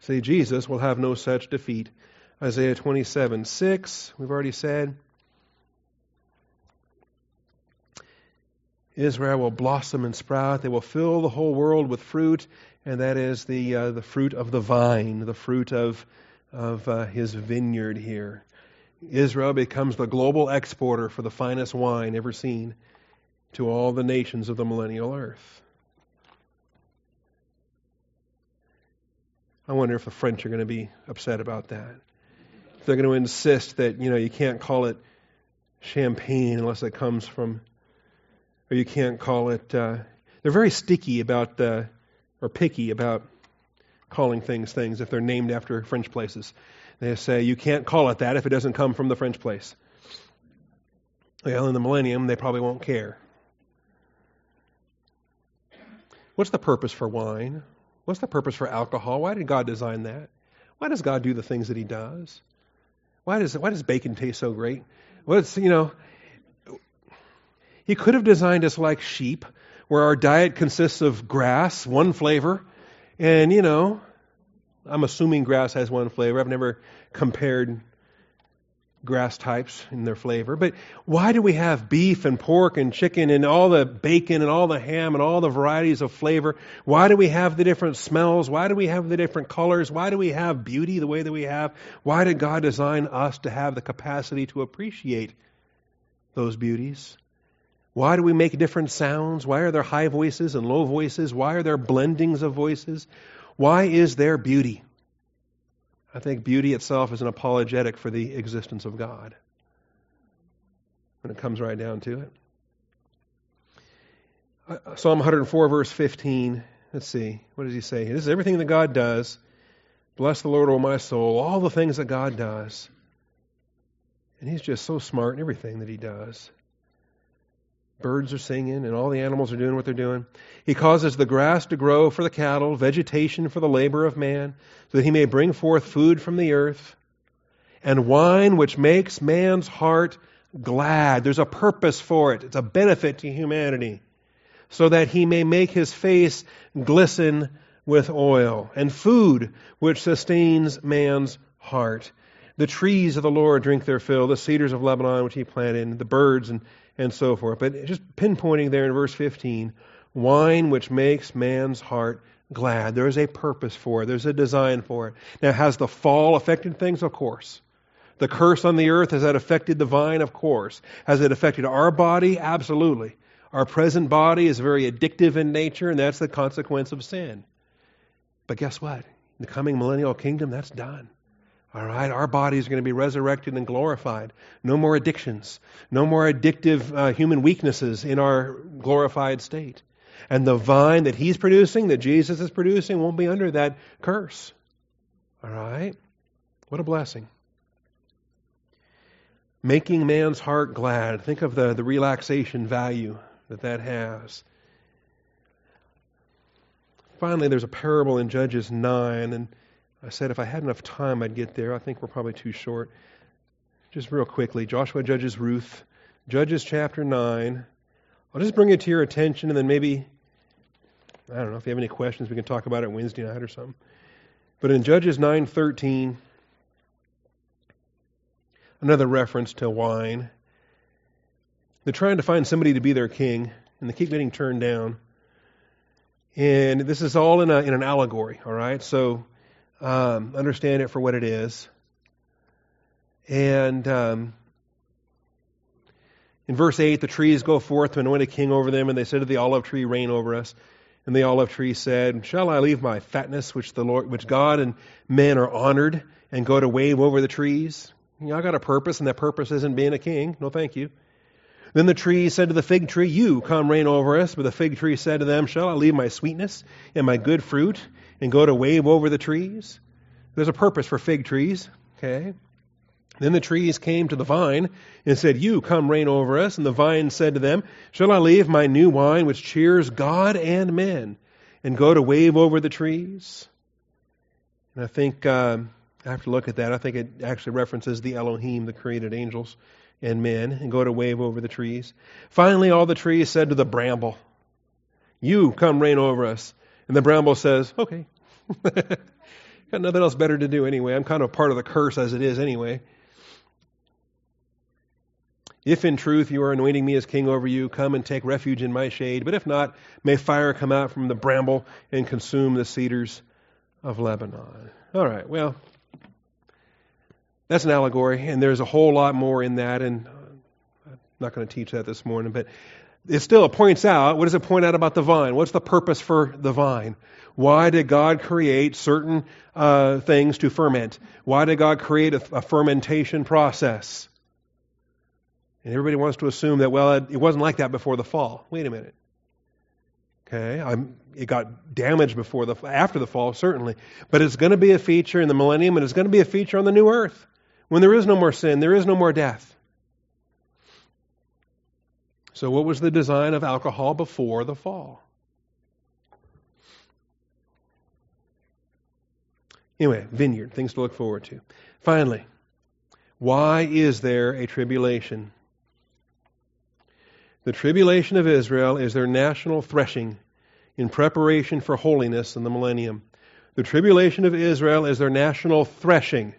See, Jesus will have no such defeat. Isaiah 27:6, we've already said. Israel will blossom and sprout. They will fill the whole world with fruit, and that is the fruit of the vine, the fruit of his vineyard here. Israel becomes the global exporter for the finest wine ever seen to all the nations of the millennial earth. I wonder if the French are going to be upset about that. If they're going to insist that, you know, you can't call it champagne unless it comes from, or you can't call it, they're very sticky about, or picky about calling things if they're named after French places. They say, you can't call it that if it doesn't come from the French place. Well, in the millennium, they probably won't care. What's the purpose for wine? What's the purpose for alcohol? Why did God design that? Why does God do the things that he does? Why does bacon taste so great? He could have designed us like sheep, where our diet consists of grass, one flavor. And, you know, I'm assuming grass has one flavor. I've never compared grass types in their flavor. But why do we have beef and pork and chicken and all the bacon and all the ham and all the varieties of flavor? Why do we have the different smells? Why do we have the different colors? Why do we have beauty the way that we have? Why did God design us to have the capacity to appreciate those beauties? Why do we make different sounds? Why are there high voices and low voices? Why are there blendings of voices? Why is there beauty? I think beauty itself is an apologetic for the existence of God when it comes right down to it. Psalm 104, verse 15. Let's see. What does he say? This is everything that God does. Bless the Lord, O my soul. All the things that God does. And he's just so smart in everything that he does. Birds are singing, and all the animals are doing what they're doing. He causes the grass to grow for the cattle, vegetation for the labor of man, so that he may bring forth food from the earth, and wine which makes man's heart glad. There's a purpose for it. It's a benefit to humanity, so that he may make his face glisten with oil, and food which sustains man's heart. The trees of the Lord drink their fill, the cedars of Lebanon which he planted, the birds and so forth. But just pinpointing there in verse 15, wine which makes man's heart glad. There is a purpose for it. There's a design for it. Now, has the fall affected things? Of course. The curse on the earth, has that affected the vine? Of course. Has it affected our body? Absolutely. Our present body is very addictive in nature, and that's the consequence of sin. But guess what? In the coming millennial kingdom, that's done. All right, our body is going to be resurrected and glorified. No more addictions. No more addictive human weaknesses in our glorified state. And the vine that he's producing, that Jesus is producing, won't be under that curse. All right? What a blessing. Making man's heart glad. Think of the relaxation value that has. Finally, there's a parable in Judges 9, and I said if I had enough time, I'd get there. I think we're probably too short. Just real quickly, Joshua judges Ruth. Judges chapter 9. I'll just bring it to your attention, and then maybe, I don't know, if you have any questions, we can talk about it Wednesday night or something. But in Judges 9:13, another reference to wine. They're trying to find somebody to be their king, and they keep getting turned down. And this is all in an allegory, all right? So understand it for what it is. And in verse 8, the trees go forth to anoint a king over them, and they said to the olive tree, reign over us. And the olive tree said, shall I leave my fatness, which God and men are honored, and go to wave over the trees? You know, I got a purpose, and that purpose isn't being a king. No, thank you. Then the tree said to the fig tree, you come reign over us. But the fig tree said to them, shall I leave my sweetness and my good fruit, and go to wave over the trees? There's a purpose for fig trees, okay? Then the trees came to the vine and said, you come reign over us. And the vine said to them, shall I leave my new wine, which cheers God and men, and go to wave over the trees? And I think, I have to look at that. I think it actually references the Elohim, the created angels and men, and go to wave over the trees. Finally, all the trees said to the bramble, you come reign over us. And the bramble says, okay, got nothing else better to do anyway. I'm kind of part of the curse as it is anyway. If in truth you are anointing me as king over you, come and take refuge in my shade. But if not, may fire come out from the bramble and consume the cedars of Lebanon. All right, well, that's an allegory, and there's a whole lot more in that, and I'm not going to teach that this morning, but it still points out, what does it point out about the vine? What's the purpose for the vine? Why did God create certain things to ferment? Why did God create a fermentation process? And everybody wants to assume that, well, it wasn't like that before the fall. Wait a minute. Okay, it got damaged after the fall, certainly. But it's going to be a feature in the millennium, and it's going to be a feature on the new earth. When there is no more sin, there is no more death. So what was the design of alcohol before the fall? Anyway, vineyard, things to look forward to. Finally, why is there a tribulation? The tribulation of Israel is their national threshing in preparation for holiness in the millennium. The tribulation of Israel is their national threshing.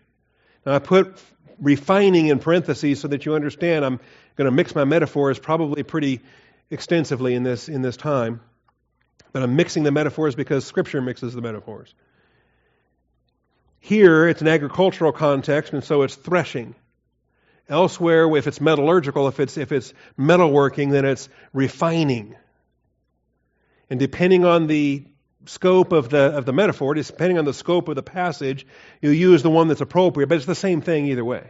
Now, I put refining in parentheses so that you understand I'm going to mix my metaphors probably pretty extensively in this time. But I'm mixing the metaphors because Scripture mixes the metaphors. Here, it's an agricultural context, and so it's threshing. Elsewhere, if it's metallurgical, if it's metalworking, then it's refining. And depending on the scope of the metaphor, depending on the scope of the passage, you use the one that's appropriate, but it's the same thing either way.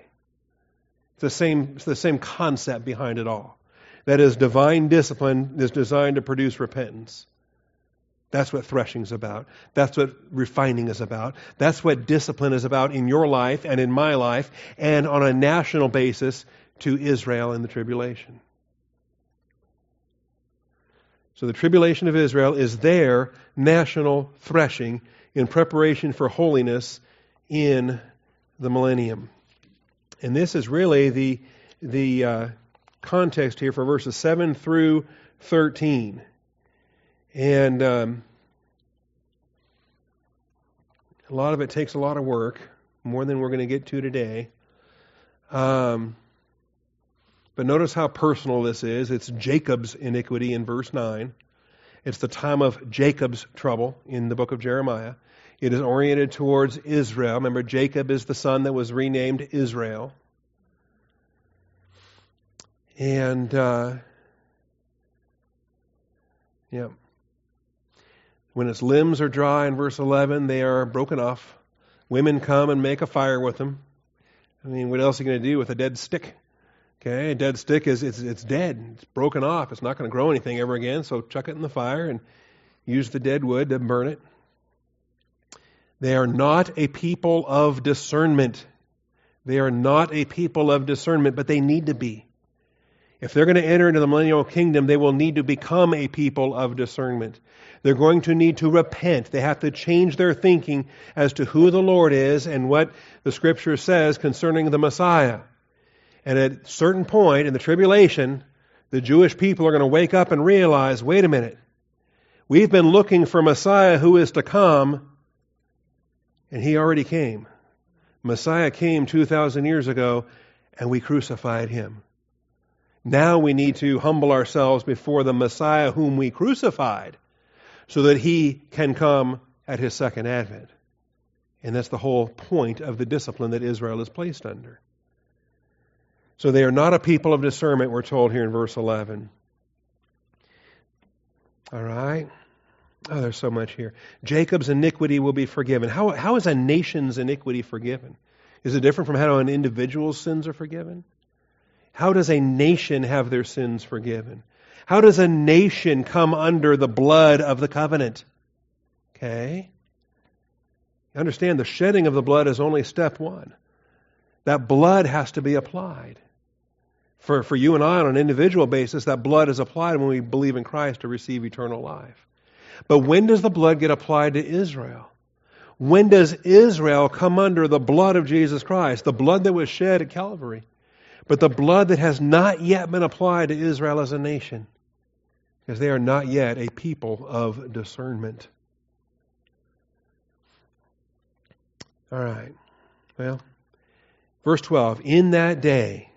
It's the same concept behind it all. That is, divine discipline is designed to produce repentance. That's what threshing's about. That's what refining is about. That's what discipline is about in your life and in my life and on a national basis to Israel in the tribulation. So the tribulation of Israel is their national threshing in preparation for holiness in the millennium. And this is really the context here for verses 7 through 13. And a lot of it takes a lot of work, more than we're going to get to today. But notice how personal this is. It's Jacob's iniquity in verse 9. It's the time of Jacob's trouble in the book of Jeremiah. It is oriented towards Israel. Remember, Jacob is the son that was renamed Israel. And, yeah. When its limbs are dry, in verse 11, they are broken off. Women come and make a fire with them. I mean, what else are you going to do with a dead stick? Okay, a dead stick is it's dead. It's broken off. It's not going to grow anything ever again, so chuck it in the fire and use the dead wood to burn it. They are not a people of discernment. They are not a people of discernment, but they need to be. If they're going to enter into the millennial kingdom, they will need to become a people of discernment. They're going to need to repent. They have to change their thinking as to who the Lord is and what the Scripture says concerning the Messiah. And at a certain point in the tribulation, the Jewish people are going to wake up and realize, wait a minute, we've been looking for Messiah who is to come, and he already came. Messiah came 2,000 years ago, and we crucified him. Now we need to humble ourselves before the Messiah whom we crucified so that he can come at his second advent. And that's the whole point of the discipline that Israel is placed under. So they are not a people of discernment, we're told here in verse 11. All right. Oh, there's so much here. Jacob's iniquity will be forgiven. How is a nation's iniquity forgiven? Is it different from how an individual's sins are forgiven? How does a nation have their sins forgiven? How does a nation come under the blood of the covenant? Okay. Understand, the shedding of the blood is only step one. That blood has to be applied. For you and I, on an individual basis, that blood is applied when we believe in Christ to receive eternal life. But when does the blood get applied to Israel? When does Israel come under the blood of Jesus Christ, the blood that was shed at Calvary, but the blood that has not yet been applied to Israel as a nation, because they are not yet a people of discernment? All right. Well, verse 12, in that day...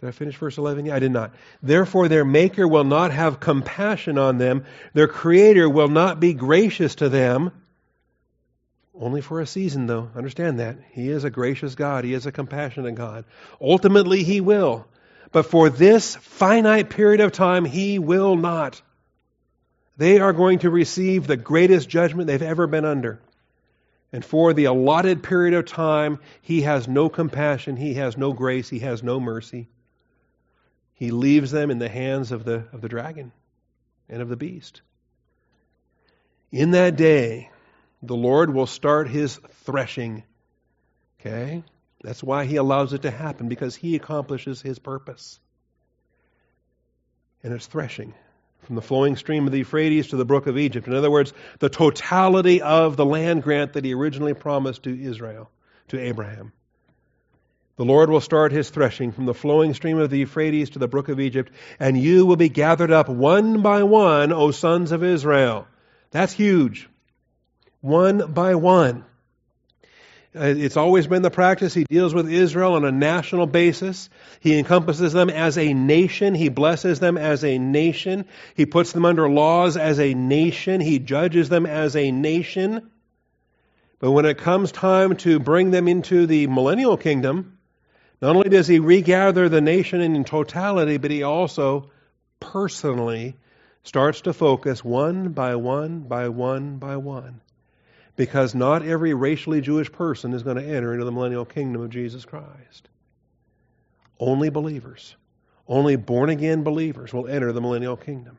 Did I finish verse 11? Yeah, I did not. Therefore their Maker will not have compassion on them. Their Creator will not be gracious to them. Only for a season, though. Understand that. He is a gracious God. He is a compassionate God. Ultimately, He will. But for this finite period of time, He will not. They are going to receive the greatest judgment they've ever been under. And for the allotted period of time, He has no compassion. He has no grace. He has no mercy. He leaves them in the hands of the dragon and of the beast. In that day, the Lord will start His threshing. Okay? That's why He allows it to happen, because He accomplishes His purpose. And it's threshing. From the flowing stream of the Euphrates to the brook of Egypt. In other words, the totality of the land grant that He originally promised to Israel, to Abraham. The Lord will start His threshing from the flowing stream of the Euphrates to the brook of Egypt, and you will be gathered up one by one, O sons of Israel. That's huge. One by one. It's always been the practice. He deals with Israel on a national basis. He encompasses them as a nation. He blesses them as a nation. He puts them under laws as a nation. He judges them as a nation. But when it comes time to bring them into the millennial kingdom, not only does He regather the nation in totality, but He also personally starts to focus one by one by one by one. Because not every racially Jewish person is going to enter into the millennial kingdom of Jesus Christ. Only believers, only born-again believers will enter the millennial kingdom.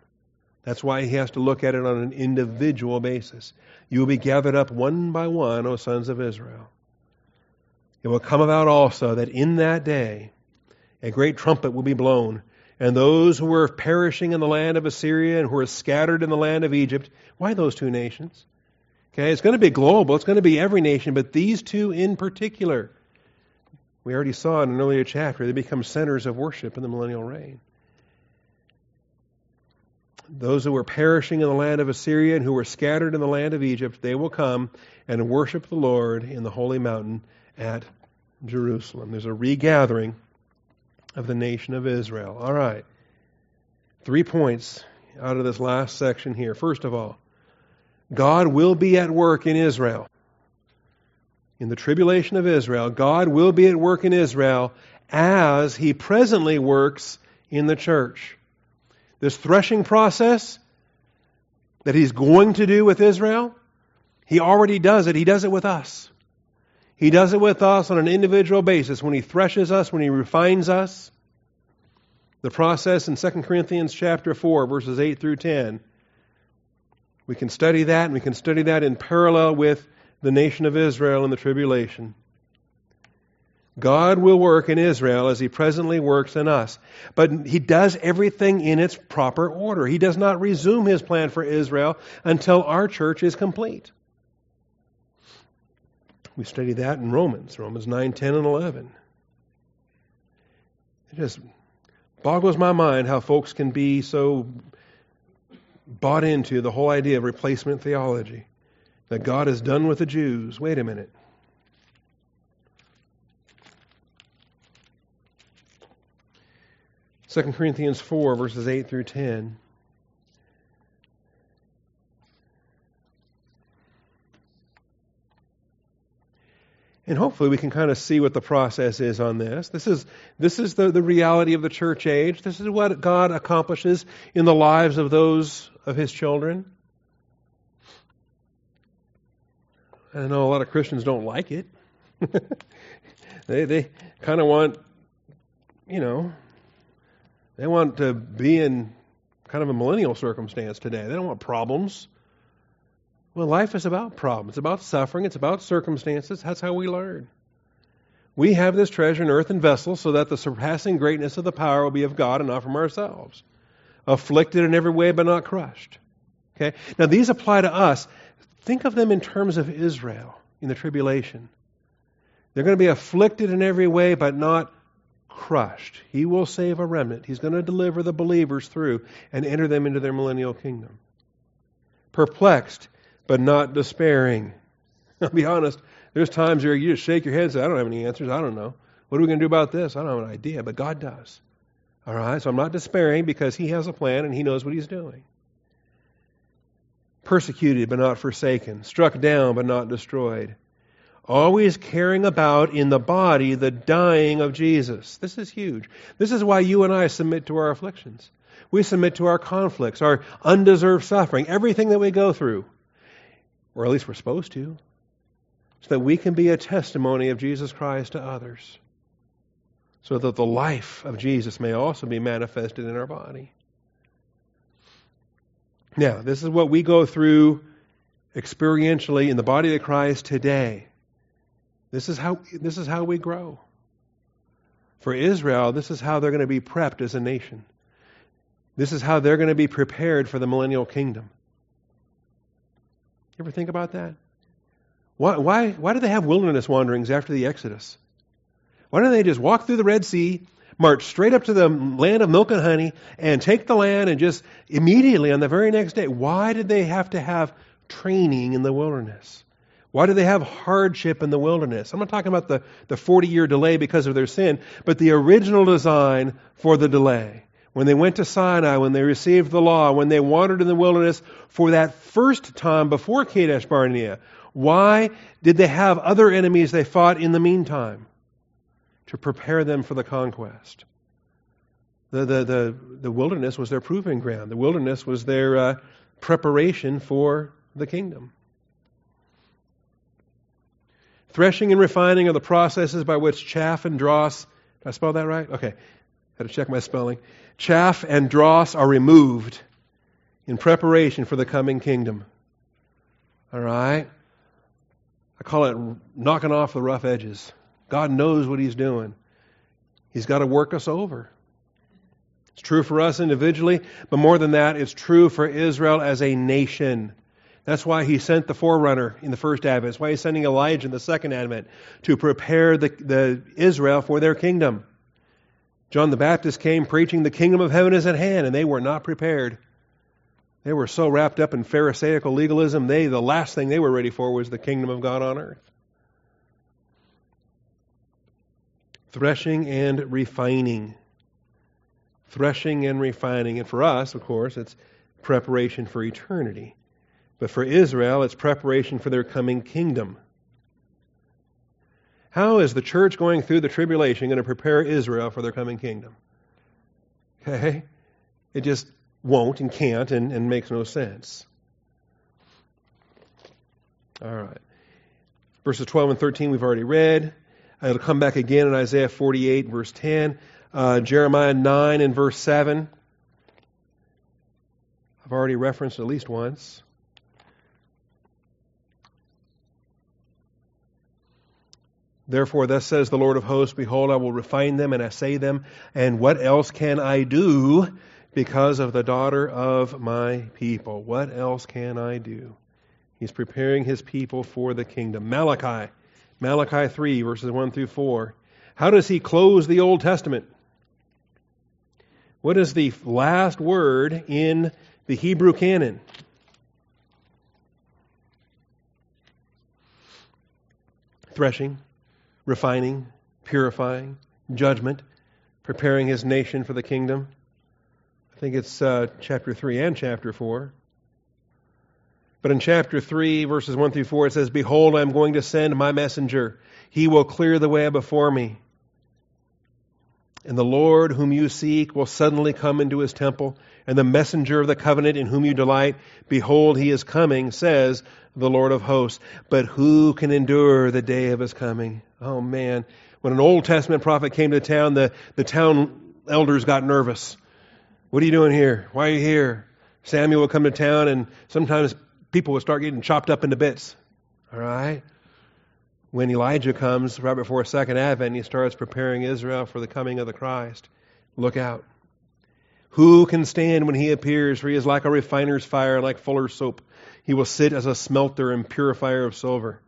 That's why He has to look at it on an individual basis. You will be gathered up one by one, O sons of Israel. It will come about also that in that day a great trumpet will be blown, and those who were perishing in the land of Assyria and who were scattered in the land of Egypt. Why those two nations? Okay, it's going to be global. It's going to be every nation, but these two in particular. We already saw in an earlier chapter, they become centers of worship in the millennial reign. Those who were perishing in the land of Assyria and who were scattered in the land of Egypt, they will come and worship the Lord in the holy mountain at Jerusalem. There's a regathering of the nation of Israel. All right. 3 points out of this last section here. First of all, God will be at work in Israel. In the tribulation of Israel, God will be at work in Israel as He presently works in the church. This threshing process that He's going to do with Israel, He already does it. He does it with us. He does it with us on an individual basis. When He threshes us, when He refines us. The process in 2 Corinthians chapter 4, verses 8 through 10. We can study that, and we can study that in parallel with the nation of Israel in the tribulation. God will work in Israel as He presently works in us. But He does everything in its proper order. He does not resume His plan for Israel until our church is complete. We study that in Romans 9, 10, and 11. It just boggles my mind how folks can be so bought into the whole idea of replacement theology. That God is done with the Jews. Wait a minute. 2 Corinthians 4, verses 8 through 10. And hopefully we can kind of see what the process is on this. This is the reality of the church age. This is what God accomplishes in the lives of those of His children. I know a lot of Christians don't like it. They kind of want, they want to be in kind of a millennial circumstance today. They don't want problems. Well, life is about problems. It's about suffering. It's about circumstances. That's how we learn. We have this treasure in earthen vessels so that the surpassing greatness of the power will be of God and not from ourselves. Afflicted in every way but not crushed. Okay? Now, these apply to us. Think of them in terms of Israel in the tribulation. They're going to be afflicted in every way but not crushed. He will save a remnant. He's going to deliver the believers through and enter them into their millennial kingdom. Perplexed, but not despairing. I'll be honest, there's times where you just shake your head and say, I don't have any answers, I don't know. What are we going to do about this? I don't have an idea, but God does. All right, so I'm not despairing because He has a plan and He knows what He's doing. Persecuted, but not forsaken. Struck down, but not destroyed. Always carrying about in the body the dying of Jesus. This is huge. This is why you and I submit to our afflictions. We submit to our conflicts, our undeserved suffering, everything that we go through. Or at least we're supposed to, so that we can be a testimony of Jesus Christ to others, so that the life of Jesus may also be manifested in our body. Now, this is what we go through experientially in the body of Christ today. This is how we grow. For Israel, this is how they're going to be prepped as a nation. This is how they're going to be prepared for the millennial kingdom. You ever think about that? Why do they have wilderness wanderings after the Exodus? Why don't they just walk through the Red Sea, march straight up to the land of milk and honey, and take the land and just immediately on the very next day? Why did they have to have training in the wilderness? Why do they have hardship in the wilderness? I'm not talking about the 40-year delay because of their sin, but the original design for the delay. When they went to Sinai, when they received the law, when they wandered in the wilderness for that first time before Kadesh Barnea, why did they have other enemies they fought in the meantime? To prepare them for the conquest. The wilderness was their proving ground. The wilderness was their preparation for the kingdom. Threshing and refining are the processes by which chaff and dross... Did I spell that right? Okay. Got to check my spelling. Chaff and dross are removed in preparation for the coming kingdom. All right? I call it knocking off the rough edges. God knows what He's doing. He's got to work us over. It's true for us individually, but more than that, it's true for Israel as a nation. That's why He sent the forerunner in the first advent. That's why He's sending Elijah in the second advent, to prepare the Israel for their kingdom. John the Baptist came preaching the kingdom of heaven is at hand, and they were not prepared. They were so wrapped up in Pharisaical legalism, the last thing they were ready for was the kingdom of God on earth. Threshing and refining. Threshing and refining. And for us, of course, it's preparation for eternity. But for Israel, it's preparation for their coming kingdom. How is the church going through the tribulation going to prepare Israel for their coming kingdom? Okay? It just won't and can't and makes no sense. All right. Verses 12 and 13 we've already read. It'll come back again in Isaiah 48, verse 10. Jeremiah 9 and verse 7. I've already referenced at least once. Therefore, thus says the Lord of hosts, behold, I will refine them and assay them, and what else can I do because of the daughter of my people? What else can I do? He's preparing his people for the kingdom. Malachi 3, verses 1 through 4. How does he close the Old Testament? What is the last word in the Hebrew canon? Threshing. Refining, purifying, judgment. preparing his nation for the kingdom. I think it's chapter 3 and chapter 4. But in chapter 3, verses 1 through 4, it says, "Behold, I am going to send my messenger. He will clear the way before me. And the Lord whom you seek will suddenly come into his temple. And the messenger of the covenant in whom you delight, behold, he is coming, says the Lord of hosts. But who can endure the day of his coming?" Oh, man. When an Old Testament prophet came to town, the town elders got nervous. "What are you doing here? Why are you here?" Samuel would come to town, and sometimes people would start getting chopped up into bits. All right? When Elijah comes right before Second Advent, he starts preparing Israel for the coming of the Christ. Look out. "Who can stand when he appears? For he is like a refiner's fire, like fuller's soap. He will sit as a smelter and purifier of silver.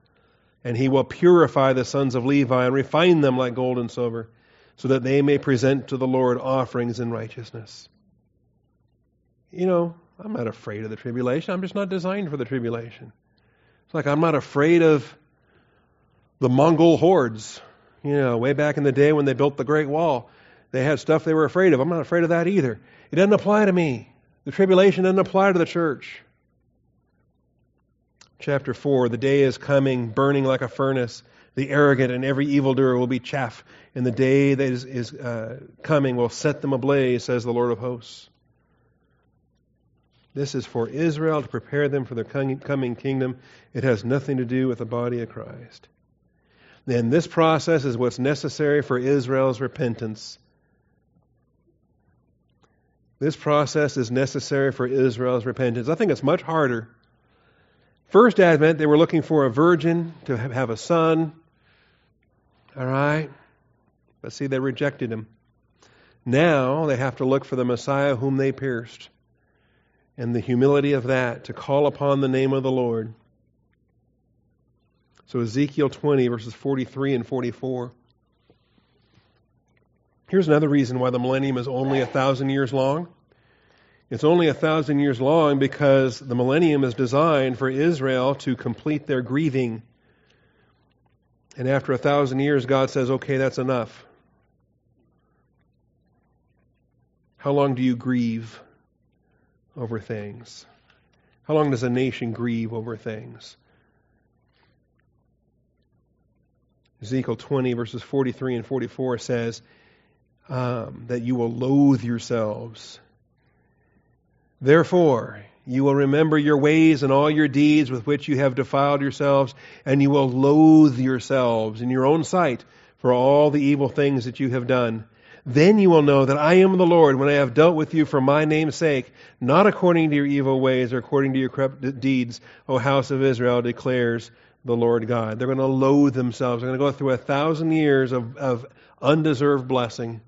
And he will purify the sons of Levi and refine them like gold and silver, so that they may present to the Lord offerings in righteousness." You know, I'm not afraid of the tribulation. I'm just not designed for the tribulation. It's like I'm not afraid of the Mongol hordes. You know, way back in the day when they built the Great Wall, they had stuff they were afraid of. I'm not afraid of that either. It doesn't apply to me. The tribulation doesn't apply to the church. Chapter 4, "The day is coming, burning like a furnace. The arrogant and every evildoer will be chaff. And the day that is coming will set them ablaze, says the Lord of hosts." This is for Israel to prepare them for their coming kingdom. It has nothing to do with the body of Christ. Then this process is what's necessary for Israel's repentance. This process is necessary for Israel's repentance. I think it's much harder. First Advent, they were looking for a virgin to have a son. All right? But see, they rejected him. Now they have to look for the Messiah whom they pierced. And the humility of that, to call upon the name of the Lord. So Ezekiel 20, verses 43 and 44. Here's another reason why the millennium is only 1,000 years long. It's only 1,000 years long because the millennium is designed for Israel to complete their grieving. And after 1,000 years, God says, okay, that's enough. How long do you grieve over things? How long does a nation grieve over things? Ezekiel 20, verses 43 and 44 says that you will loathe yourselves. "Therefore, you will remember your ways and all your deeds with which you have defiled yourselves, and you will loathe yourselves in your own sight for all the evil things that you have done. Then you will know that I am the Lord when I have dealt with you for my name's sake, not according to your evil ways or according to your corrupt deeds, O house of Israel, declares the Lord God." They're going to loathe themselves. They're going to go through 1,000 years of undeserved blessing,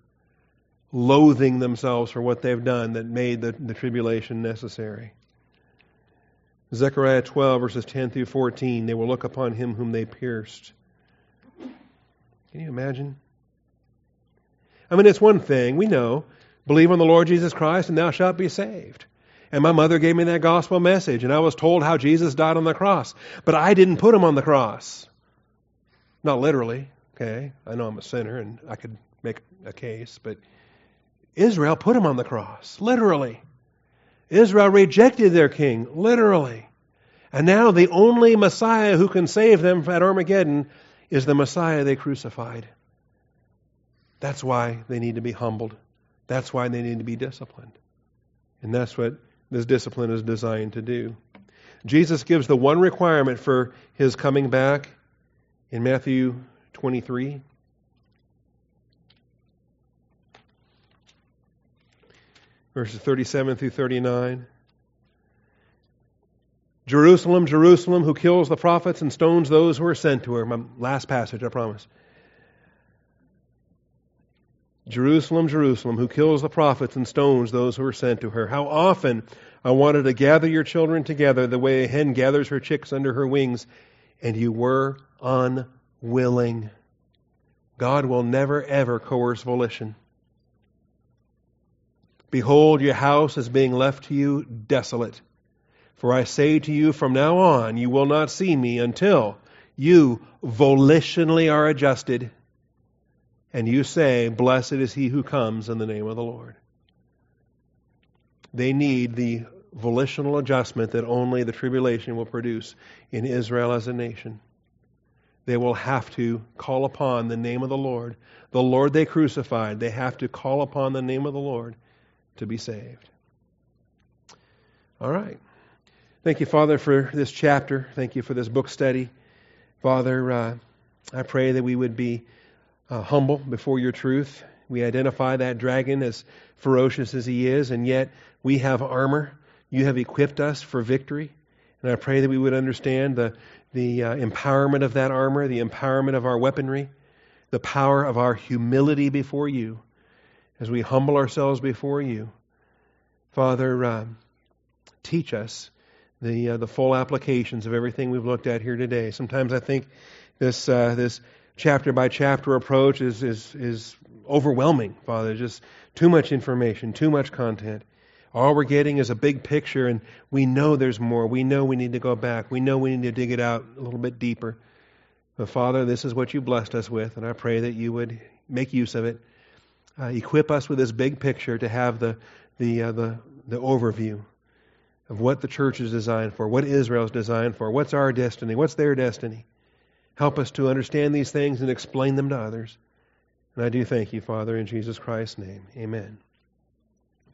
loathing themselves for what they've done that made the tribulation necessary. Zechariah 12, verses 10 through 14, "They will look upon him whom they pierced." Can you imagine? I mean, it's one thing, we know, believe on the Lord Jesus Christ and thou shalt be saved. And my mother gave me that gospel message, and I was told how Jesus died on the cross. But I didn't put him on the cross. Not literally, okay? I know I'm a sinner and I could make a case, but Israel put him on the cross, literally. Israel rejected their king, literally. And now the only Messiah who can save them at Armageddon is the Messiah they crucified. That's why they need to be humbled. That's why they need to be disciplined. And that's what this discipline is designed to do. Jesus gives the one requirement for his coming back in Matthew 23. Verses 37 through 39. "Jerusalem, Jerusalem, who kills the prophets and stones those who are sent to her." My last passage, I promise. "Jerusalem, Jerusalem, who kills the prophets and stones those who are sent to her. How often I wanted to gather your children together the way a hen gathers her chicks under her wings, and you were unwilling." God will never, ever coerce volition. "Behold, your house is being left to you desolate. For I say to you, from now on you will not see me until you volitionally are adjusted and you say, blessed is he who comes in the name of the Lord. They need the volitional adjustment that only the tribulation will produce in Israel as a nation. They will have to call upon the name of the Lord they crucified. They have to call upon the name of the Lord to be saved. All right. Thank you, Father, for this chapter. Thank you for this book study. Father, I pray that we would be humble before your truth. We identify that dragon as ferocious as he is, and yet we have armor. You have equipped us for victory. And I pray that we would understand the empowerment of that armor, the empowerment of our weaponry, the power of our humility before you as we humble ourselves before you. Father, teach us the full applications of everything we've looked at here today. Sometimes I think this chapter by chapter approach is overwhelming, Father. Just too much information, too much content. All we're getting is a big picture, and we know there's more. We know we need to go back. We know we need to dig it out a little bit deeper. But Father, this is what you blessed us with, and I pray that you would make use of it. Equip us with this big picture to have the overview of what the church is designed for, what Israel is designed for, what's our destiny, what's their destiny. Help us to understand these things and explain them to others. And I do thank you, Father, in Jesus Christ's name. Amen.